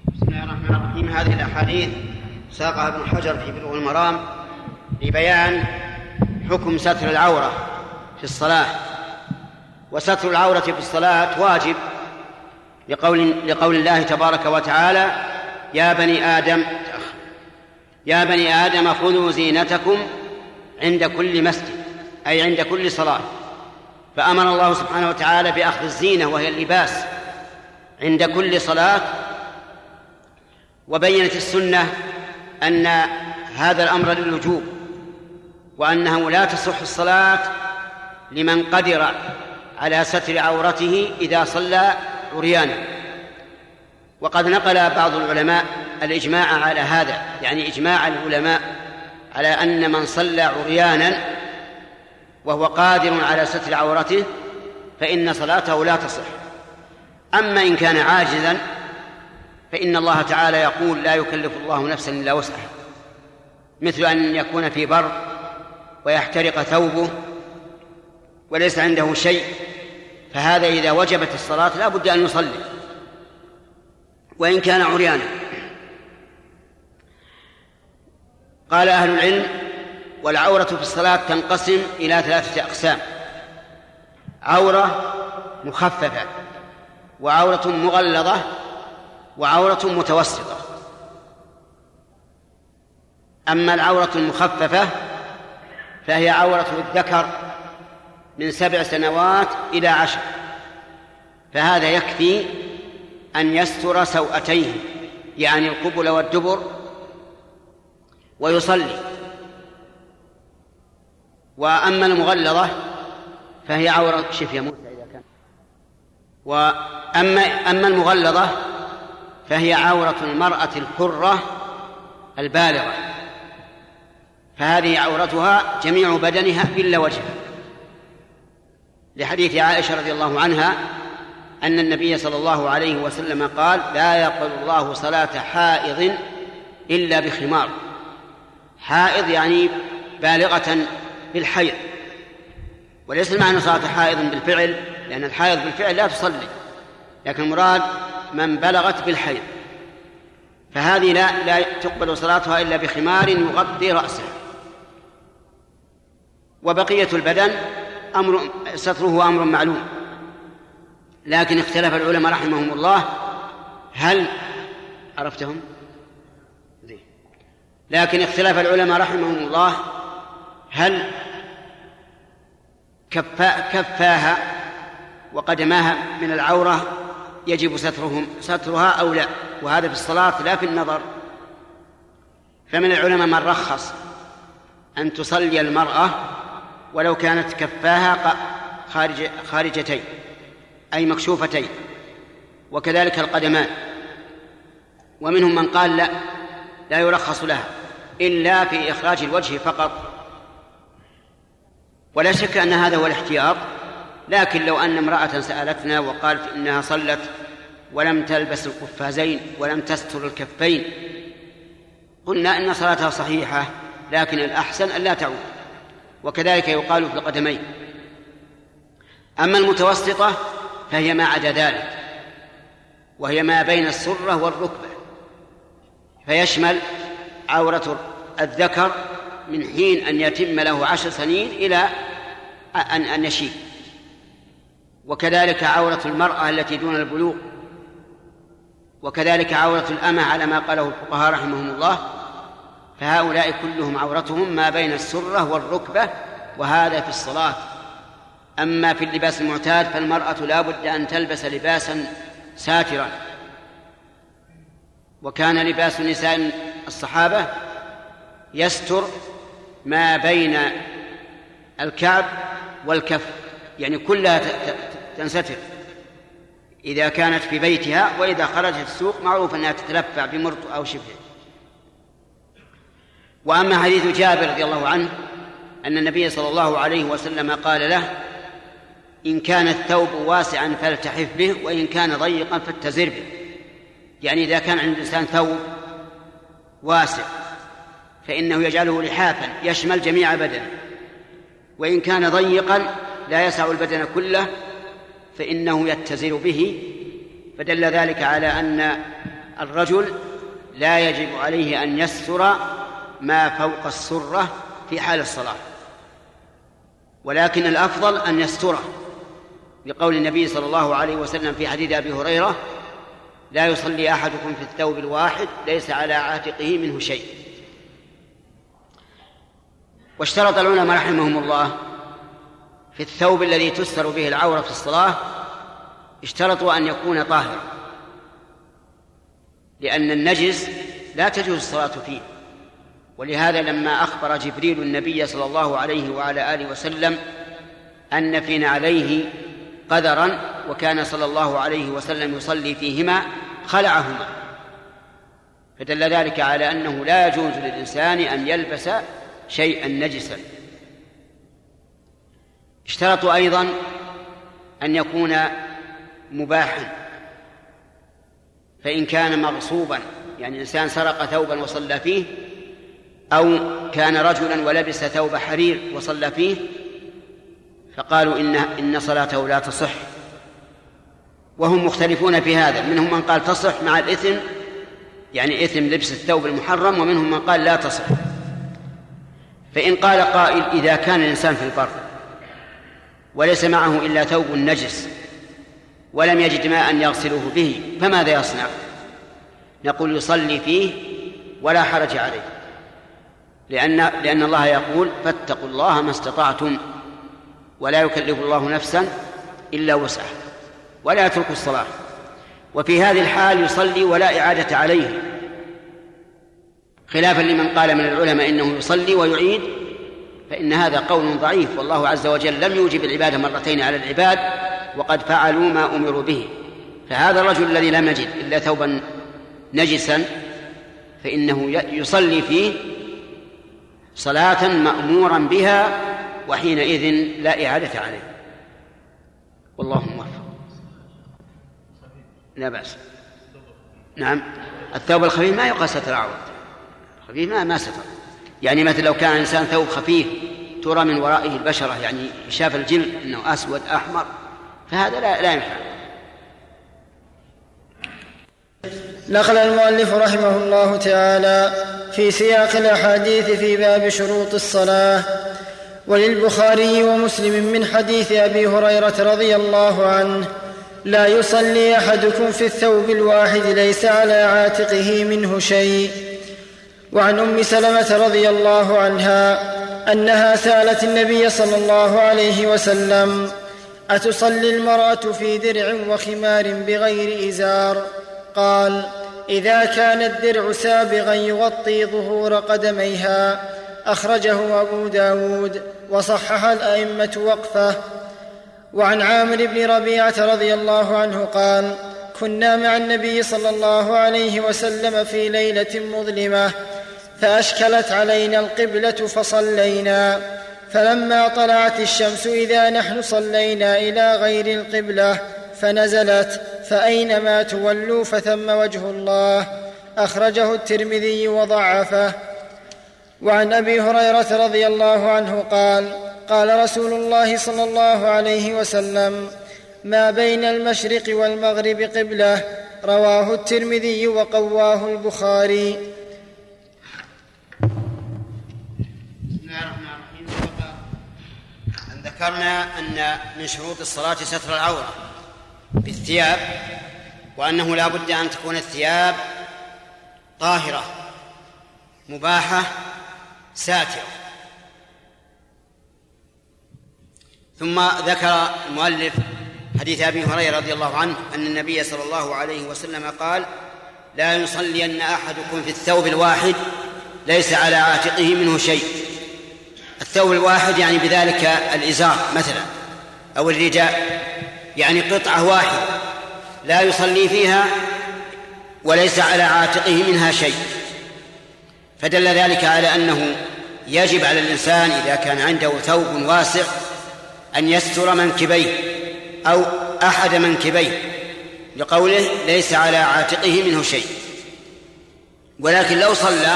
بسم الله الرحمن الرحيم. هذه الأحاديث ساقها ابن حجر في بلوغ المرام لبيان حكم ستر العورة في الصلاة. وستر العورة في الصلاة واجب، لقول, لقول الله تبارك وتعالى: يا بني آدم يا بني آدم خذوا زينتكم عند كل مسجد، أي عند كل صلاة. فأمر الله سبحانه وتعالى بأخذ الزينة وهي اللباس عند كل صلاة، وبينت السنة أن هذا الأمر للوجوب، وأنه لا تصح الصلاة لمن قدر على ستر عورته إذا صلى عريانا. وقد نقل بعض العلماء الإجماع على هذا، يعني إجماع العلماء على أن من صلى عريانا وهو قادر على ستر عورته فإن صلاته لا تصح. أما إن كان عاجزا فإن الله تعالى يقول: لا يكلف الله نفسا إلا وسعها، مثل أن يكون في بر ويحترق ثوبه وليس عنده شيء، فهذا إذا وجبت الصلاة لا بد أن يصلي وإن كان عريانا. قال أهل العلم: والعورة في الصلاة تنقسم إلى ثلاثة أقسام: عورة مخففة، وعورة مغلظة، وعورة متوسطة. أما العورة المخففة فهي عورة الذكر من سبع سنوات إلى عشر، فهذا يكفي أن يستر سوأتيه يعني القبل والدبر ويصلي. وأما المغلظة فهي عورة شف يا موسى إذا كان وأما أما المغلظة فهي عورة المرأة الحرة البالغة، فهذه عورتها جميع بدنها إلا وجهها، لحديث عائشة رضي الله عنها أن النبي صلى الله عليه وسلم قال: لا يقبل الله صلاة حائض إلا بخمار. حائض يعني بالغة بالحيض، وليس المعنى صلاة حائض بالفعل، لأن الحائض بالفعل لا تصلي، لكن المراد من بلغت بالحيض، فهذه لا, لا تقبل صلاتها إلا بخمار يغطي رأسها. وبقية البدن أمر ستره أمر معلوم، لكن اختلف العلماء رحمهم الله هل عرفتهم لكن اختلف العلماء رحمهم الله هل كفاها وقدماها من العورة يجب سترهم سترها أو لا، وهذا في الصلاة لا في النظر. فمن العلماء من رخص أن تصلي المرأة ولو كانت كفاها خارج خارجتين أي مكشوفتين، وكذلك القدمان. ومنهم من قال لا لا يرخص لها إلا في إخراج الوجه فقط. ولا شك أن هذا هو الاحتياط، لكن لو أن امرأة سألتنا وقالت إنها صلت ولم تلبس القفازين ولم تستر الكفين، قلنا إن صلاتها صحيحة، لكن الأحسن أن لا تعود. وكذلك يقال في القدمين. أما المتوسطة فهي ما عدا ذلك، وهي ما بين السرة والركبة، فيشمل عورة الذكر من حين أن يتم له عشر سنين إلى أن, أن يشيب، وكذلك عورة المرأة التي دون البلوغ، وكذلك عورة الأمة على ما قاله الفقهاء رحمهم الله. فهؤلاء كلهم عورتهم ما بين السرة والركبة، وهذا في الصلاة. أما في اللباس المعتاد فالمرأة لا بد أن تلبس لباسا ساترا، وكان لباس نساء الصحابة يستر ما بين الكعب والكف، يعني كلها تنستر إذا كانت في بيتها، وإذا خرجت السوق معروف أنها تتلفع بمرط أو شبه. وأما حديث جابر رضي الله عنه أن النبي صلى الله عليه وسلم قال له: إن كان الثوب واسعا فالتحف به، وإن كان ضيقا فاتزر به. يعني إذا كان عند الإنسان ثوب واسع فإنه يجعله لحافا يشمل جميع بدنه، وإن كان ضيقا لا يسع البدن كله فإنه يتزر به. فدل ذلك على أن الرجل لا يجب عليه أن يستر ما فوق السرة في حال الصلاة، ولكن الأفضل أن يستره، لقول النبي صلى الله عليه وسلم في حديث أبي هريرة: لا يصلي أحدكم في الثوب الواحد ليس على عاتقه منه شيء. واشترط العلماء رحمهم الله في الثوب الذي تستر به العورة في الصلاة، اشترطوا أن يكون طاهرا، لأن النجس لا تجوز الصلاة فيه. ولهذا لما أخبر جبريل النبي صلى الله عليه وعلى آله وسلم أن في نعليه قدرا وكان صلى الله عليه وسلم يصلي فيهما خلعهما، فدل ذلك على أنه لا يجوز للإنسان أن يلبس شيئا نجسا. اشترطوا أيضا أن يكون مباحا، فإن كان مغصوبا يعني إنسان سرق ثوبا وصلى فيه، أو كان رجلا ولبس ثوب حرير وصلى فيه، فقالوا إن, إن صلاته لا تصح. وهم مختلفون في هذا، منهم من قال تصح مع الإثم، يعني إثم لبس الثوب المحرم، ومنهم من قال لا تصح. فإن قال قائل: إذا كان الإنسان في البر وليس معه إلا ثوب نجس ولم يجد ماء يغسله به، فماذا يصنع؟ نقول: يصلي فيه ولا حرج عليه، لأن, لأن الله يقول فاتقوا الله ما استطعتم ولا يكلف الله نفسا إلا وسعها ولا يترك الصلاة. وفي هذه الحال يصلي ولا إعادة عليه، خلافا لمن قال من العلماء إنه يصلي ويعيد، فإن هذا قول ضعيف، والله عز وجل لم يوجب العبادة مرتين على العباد وقد فعلوا ما أمروا به. فهذا الرجل الذي لم نجد إلا ثوبا نجسا فإنه يصلي فيه صلاة مأمورا بها، وحينئذ لا إعادة عليه. والله موفق. لا بأس. نعم، الثوب الخفيف ما يقاس ستر العورة، الخفيف ما ما ستر، يعني مثل لو كان إنسان ثوب خفيف ترى من ورائه البشرة، يعني شاف الجلد إنه أسود أحمر، فهذا لا لا ينفع. نقل المؤلف رحمه الله تعالى في سياق الأحاديث في باب شروط الصلاة: وللبخاري ومسلم من حديث أبي هريرة رضي الله عنه: لا يصلي أحدكم في الثوب الواحد ليس على عاتقه منه شيء. وعن أم سلمة رضي الله عنها أنها سألت النبي صلى الله عليه وسلم: أتصلي المرأة في درع وخمار بغير إزار؟ قال: إذا كان الدرع سابغا يغطي ظهور قدميها. أخرجه أبو داود وصحح الأئمة وقفه. وعن عامر بن ربيعة رضي الله عنه قال: كنا مع النبي صلى الله عليه وسلم في ليلة مظلمة فأشكلت علينا القبلة فصلينا، فلما طلعت الشمس إذا نحن صلينا إلى غير القبلة فنزلت: فأينما تولوا فثم وجه الله. أخرجه الترمذي وضعفه. وعن أبي هريرة رضي الله عنه قال: قال رسول الله صلى الله عليه وسلم: ما بين المشرق والمغرب قبلة. رواه الترمذي وقواه البخاري. بسم الله الرحمن الرحيم. أن ذكرنا أن من شروط الصلاة ستر العورة بالثياب، وأنه لا بد أن تكون الثياب طاهرة مباحة ساترة. ثم ذكر المؤلف حديث أبي هريرة رضي الله عنه أن النبي صلى الله عليه وسلم قال: لا يصلين أحدكم في الثوب الواحد ليس على عاتقه منه شيء. الثوب الواحد يعني بذلك الإزار مثلا أو الرداء، يعني قطعة واحدة لا يصلي فيها وليس على عاتقه منها شيء. فدل ذلك على أنه يجب على الإنسان إذا كان عنده ثوب واسع أن يستر منكبيه أو أحد منكبيه، لقوله ليس على عاتقه منه شيء. ولكن لو صلى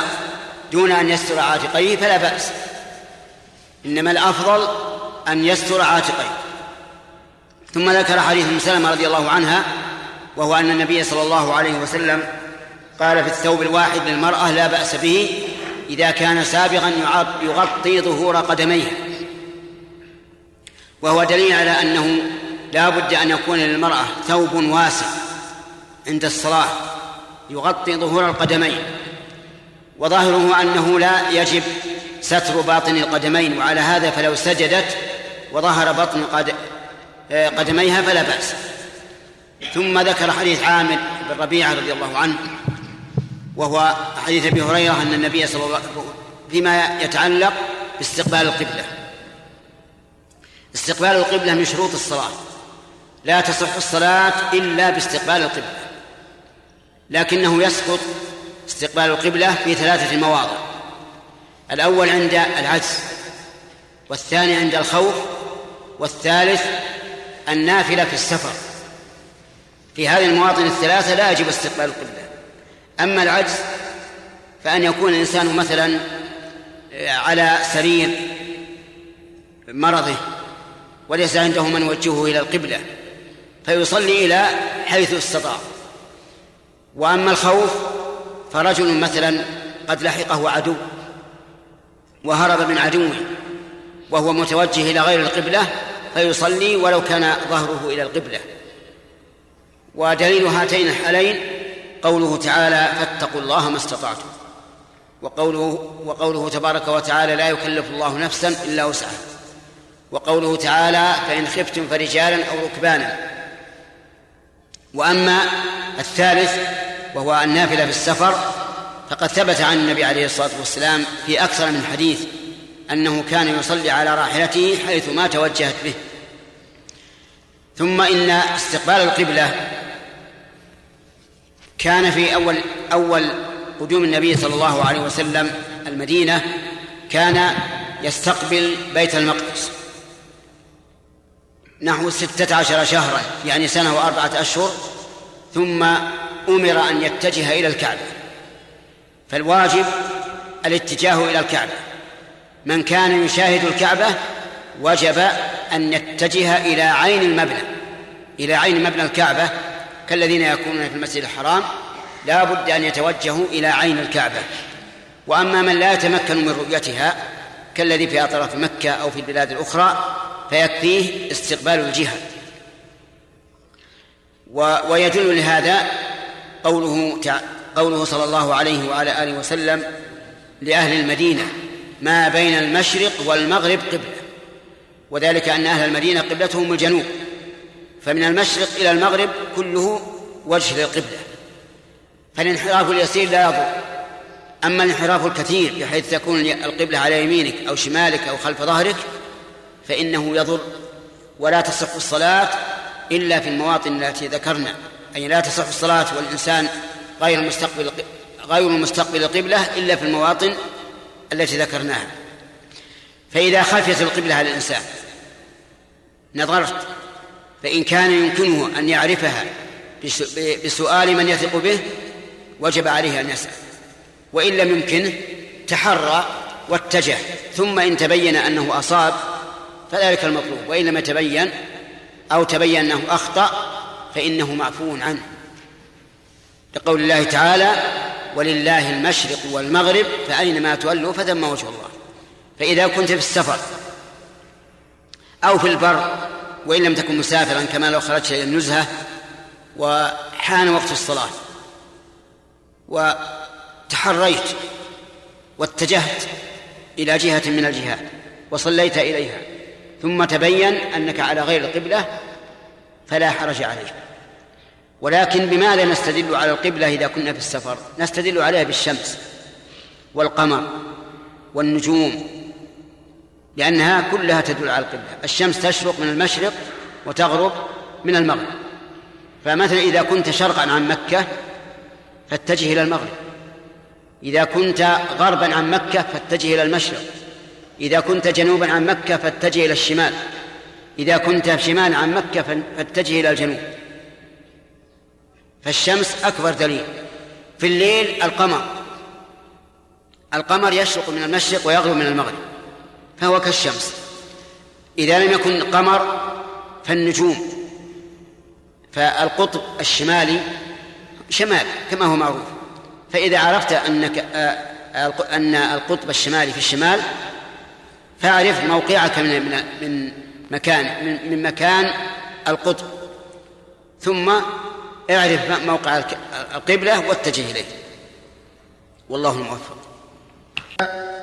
دون أن يستر عاتقيه فلا بأس، إنما الأفضل أن يستر عاتقيه. ثم ذكر حديث أم سلمة رضي الله عنها، وهو أن النبي صلى الله عليه وسلم قال: في الثوب الواحد للمرأة لا بأس به إذا كان سابغا يغطي ظهور قدميها. وهو دليل على أنه لا بد أن يكون للمرأة ثوب واسع عند الصلاة يغطي ظهور القدمين، وظاهره أنه لا يجب ستر باطن القدمين. وعلى هذا فلو سجدت وظهر بطن قدميها فلا بأس. ثم ذكر حديث عامر بن ربيعة رضي الله عنه، وهو حديث أبي هريرة أن النبي صلى الله عليه وسلم فيما يتعلق باستقبال القبلة. استقبال القبلة من شروط الصلاة، لا تصح الصلاة إلا باستقبال القبلة، لكنه يسقط استقبال القبلة في ثلاثة مواضع: الأول عند العجز، والثاني عند الخوف، والثالث النافلة في السفر. في هذه المواطن الثلاثة لا يجب استقبال القبلة. أما العجز فأن يكون الإنسان مثلا على سرير مرضه وليس عنده من يوجهه إلى القبلة فيصلي إلى حيث استطاع. وأما الخوف فرجل مثلا قد لحقه عدو وهرب من عدوه وهو متوجه إلى غير القبلة فيصلي ولو كان ظهره إلى القبلة. ودليل هاتين الحالين قوله تعالى: فاتقوا الله ما استطعتم. وقوله, وقوله تبارك وتعالى لا يكلف الله نفسا إلا وسعها، وقوله تعالى فإن خفتم فرجالا أو ركبانا. وأما الثالث وهو النافلة في السفر فقد ثبت عن النبي عليه الصلاة والسلام في أكثر من حديث أنه كان يصلي على راحلته حيث ما توجهت به. ثم إن استقبال القبلة كان في أول, أول قدوم النبي صلى الله عليه وسلم المدينة كان يستقبل بيت المقدس نحو ستة عشر شهرا يعني سنة وأربعة أشهر، ثم أمر أن يتجه إلى الكعبة. فالواجب الاتجاه إلى الكعبة، من كان يشاهد الكعبة وجب أن يتجه إلى عين المبنى إلى عين مبنى الكعبة، كالذين يكونون في المسجد الحرام لا بد أن يتوجهوا إلى عين الكعبة. وأما من لا يتمكن من رؤيتها كالذي في أطراف مكة أو في البلاد الأخرى فيكفيه استقبال الجهة. ويدل لهذا قوله, قوله صلى الله عليه وعلى آله وسلم لأهل المدينة ما بين المشرق والمغرب قبلة، وذلك أن أهل المدينة قبلتهم الجنوب، فمن المشرق إلى المغرب كله وجه للقبلة، فالانحراف اليسير لا يضر. أما الانحراف الكثير بحيث تكون القبلة على يمينك أو شمالك أو خلف ظهرك فإنه يضر، ولا تصح الصلاة إلا في المواطن التي ذكرنا، أي لا تصح الصلاة والإنسان غير المستقبل, غير المستقبل القبلة إلا في المواطن التي ذكرناها. فإذا خفيت القبلة على الإنسان نظرت، فإن كان يمكنه أن يعرفها بسؤال من يثق به وجب عليه أن يسأل، وإن لم يمكنه تحرى واتجه، ثم إن تبين أنه أصاب فذلك المطلوب، وإن لم يتبين أو تبين أنه أخطأ فإنه معفو عنه، لقول الله تعالى ولله المشرق والمغرب فأينما تولوا فثم وجه الله. فإذا كنت في السفر أو في البر وإن لم تكن مسافرا كما لو خرجت إلى النزهة وحان وقت الصلاة وتحريت واتجهت إلى جهة من الجهات وصليت إليها ثم تبين أنك على غير القبلة فلا حرج عليك. ولكن بماذا نستدل على القبلة إذا كنا في السفر؟ نستدل عليها بالشمس والقمر والنجوم، لأنها كلها تدل على القبلة. الشمس تشرق من المشرق وتغرب من المغرب، فمثلا إذا كنت شرقا عن مكة فاتجه إلى المغرب، إذا كنت غربا عن مكة فاتجه إلى المشرق، إذا كنت جنوبا عن مكة فاتجه إلى الشمال، إذا كنت شمالا عن مكة فاتجه إلى الجنوب. فالشمس أكبر دليل. في الليل القمر القمر يشرق من المشرق ويغرب من المغرب فهو كالشمس. إذا لم يكن قمر فالنجوم، فالقطب الشمالي شمال كما هو معروف، فإذا عرفت أنك أن القطب الشمالي في الشمال فاعرف موقعك من من مكان من, من مكان القطب، ثم اعرف موقع القبلة واتجه إليه، والله الموفق.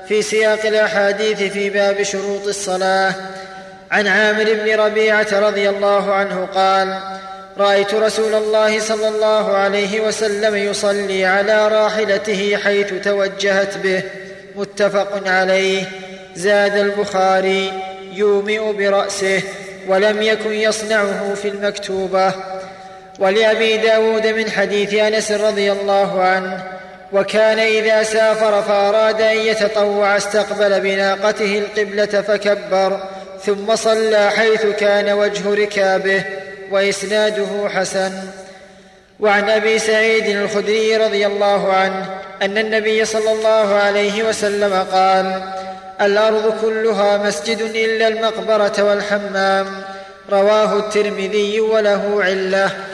في سياق الأحاديث في باب شروط الصلاة عن عامر بن ربيعة رضي الله عنه قال رأيت رسول الله صلى الله عليه وسلم يصلي على راحلته حيث توجهت به، متفق عليه. زاد البخاري يومئ برأسه ولم يكن يصنعه في المكتوبة. ولأبي داود من حديث أنس رضي الله عنه وكان إذا سافر فأراد أن يتطوع استقبل بناقته القبلة فكبر ثم صلى حيث كان وجه ركابه، وإسناده حسن. وعن أبي سعيد الخدري رضي الله عنه أن النبي صلى الله عليه وسلم قال الأرض كلها مسجد إلا المقبرة والحمام، رواه الترمذي وله علة.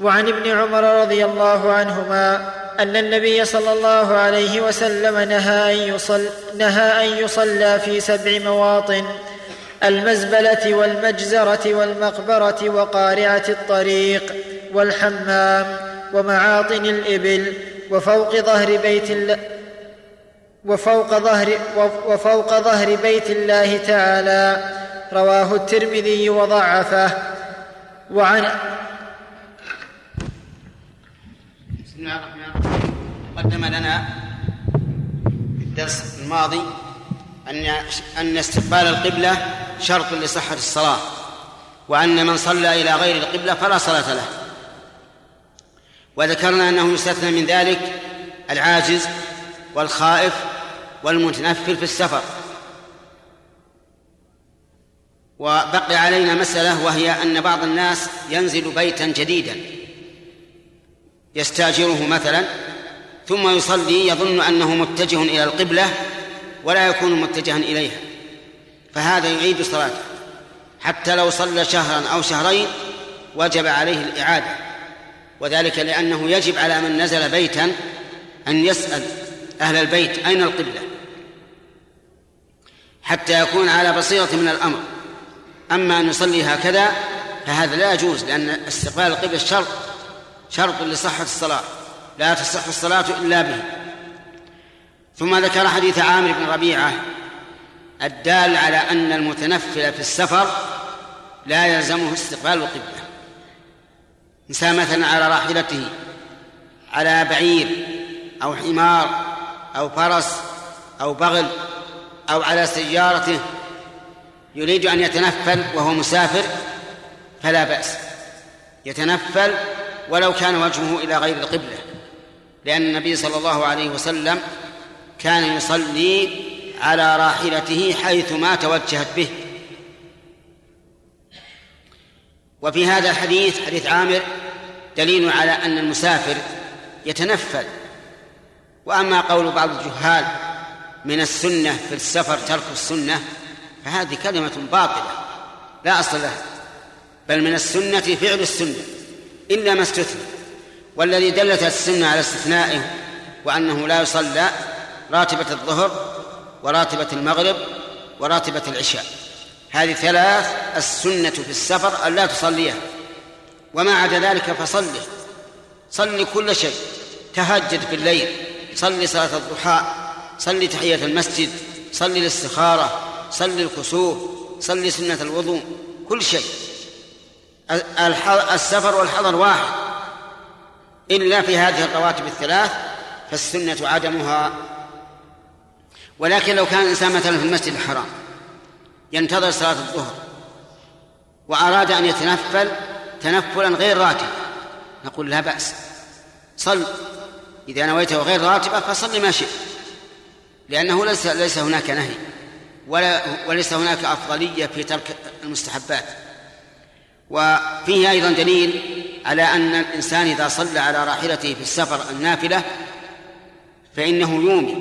وعن ابن عمر رضي الله عنهما أن النبي صلى الله عليه وسلم نهى أن يصل نهى أن يصلى في سبع مواطن: المزبلة والمجزرة والمقبرة وقارعة الطريق والحمام ومعاطن الإبل وفوق ظهر بيت وفوق ظهر, وفوق ظهر بيت الله تعالى. رواه الترمذي وضعفه. وعن بسم الله الرحمن الرحيم. قدم لنا في الدرس الماضي أن استقبال القبلة شرط لصحة الصلاة، وأن من صلى إلى غير القبلة فلا صلاة له. وذكرنا أنه يستثنى من ذلك العاجز والخائف والمتنفل في السفر. وبقي علينا مسألة، وهي أن بعض الناس ينزل بيتا جديدا يستأجره مثلا، ثم يصلي يظن أنه متجه إلى القبلة ولا يكون متجها إليها، فهذا يعيد صلاته حتى لو صلى شهرا أو شهرين وجب عليه الإعادة، وذلك لأنه يجب على من نزل بيتا أن يسأل أهل البيت أين القبلة حتى يكون على بصيرة من الأمر. أما أن يصلي هكذا فهذا لا يجوز، لأن استقبال القبلة شرط شرط لصحة الصلاة، لا تصح الصلاة إلا به. ثم ذكر حديث عامر بن ربيعة الدال على أن المتنفل في السفر لا يلزمه استقبال القبلة. إنسان مثلا على راحلته على بعير أو حمار أو فرس أو بغل أو على سيارته يريد أن يتنفل وهو مسافر، فلا بأس يتنفل ولو كان وجهه إلى غير القبلة، لأن النبي صلى الله عليه وسلم كان يصلي على راحلته حيثما توجهت به. وفي هذا الحديث حديث عامر دليل على أن المسافر يتنفل. وأما قول بعض الجهال من السنة في السفر ترك السنة، فهذه كلمة باطلة لا أصل لها، بل من السنة فعل السنة إلا ما استثنى، والذي دلت السنة على استثنائه وأنه لا يصلى راتبة الظهر وراتبة المغرب وراتبة العشاء، هذه ثلاث السنة في السفر أن لا تصليها، وما عدا ذلك فصلي صلي كل شيء، تهجد في الليل، صلي صلاة الضحى، صلي تحية المسجد، صلي الاستخارة، صلي الكسوف، صلي سنة الوضوء، كل شيء. السفر والحضر واحد، إلا في هذه الرواتب الثلاث فالسنة عدمها. ولكن لو كان الإنسان مثلا في المسجد الحرام ينتظر صلاة الظهر وأراد أن يتنفل تنفلا غير راتب، نقول لا بأس صل، إذا نويته غير راتبة فصل ما شئت، لأنه ليس, ليس هناك نهي ولا وليس هناك أفضلية في ترك المستحبات. وفيه أيضا دليل على أن الإنسان إذا صلى على راحلته في السفر النافلة فإنه يومي،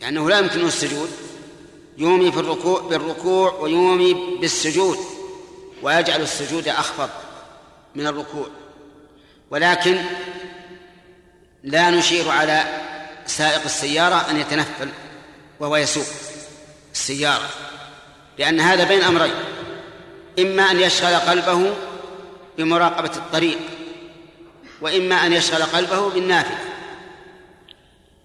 لأنه يعني لا يمكنه السجود، يومي في الركوع بالركوع ويومي بالسجود، ويجعل السجود أخفض من الركوع. ولكن لا نشير على سائق السيارة أن يتنفل وهو يسوق السيارة، لأن هذا بين أمرين، إما أن يشغل قلبه بمراقبة الطريق، وإما أن يشغل قلبه بالنافلة.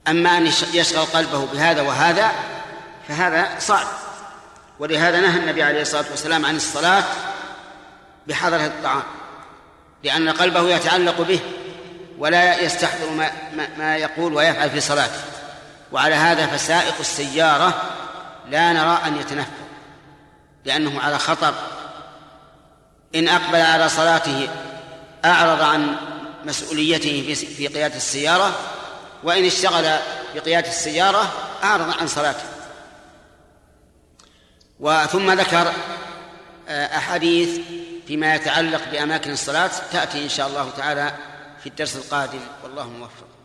أما أن يشغل قلبه بهذا وهذا فهذا صعب، ولهذا نهى النبي عليه الصلاة والسلام عن الصلاة بحضرة الطعام، لأن قلبه يتعلق به ولا يستحضر ما, ما يقول ويفعل في صلاته. وعلى هذا فسائق السيارة لا نرى أن يتنفل، لأنه على خطر، إن أقبل على صلاته أعرض عن مسؤوليته في قيادة السيارة، وإن اشتغل بقيادة السيارة أعرض عن صلاته. وثم ذكر أحاديث فيما يتعلق بأماكن الصلاة، تأتي إن شاء الله تعالى في الدرس القادم، والله موفق.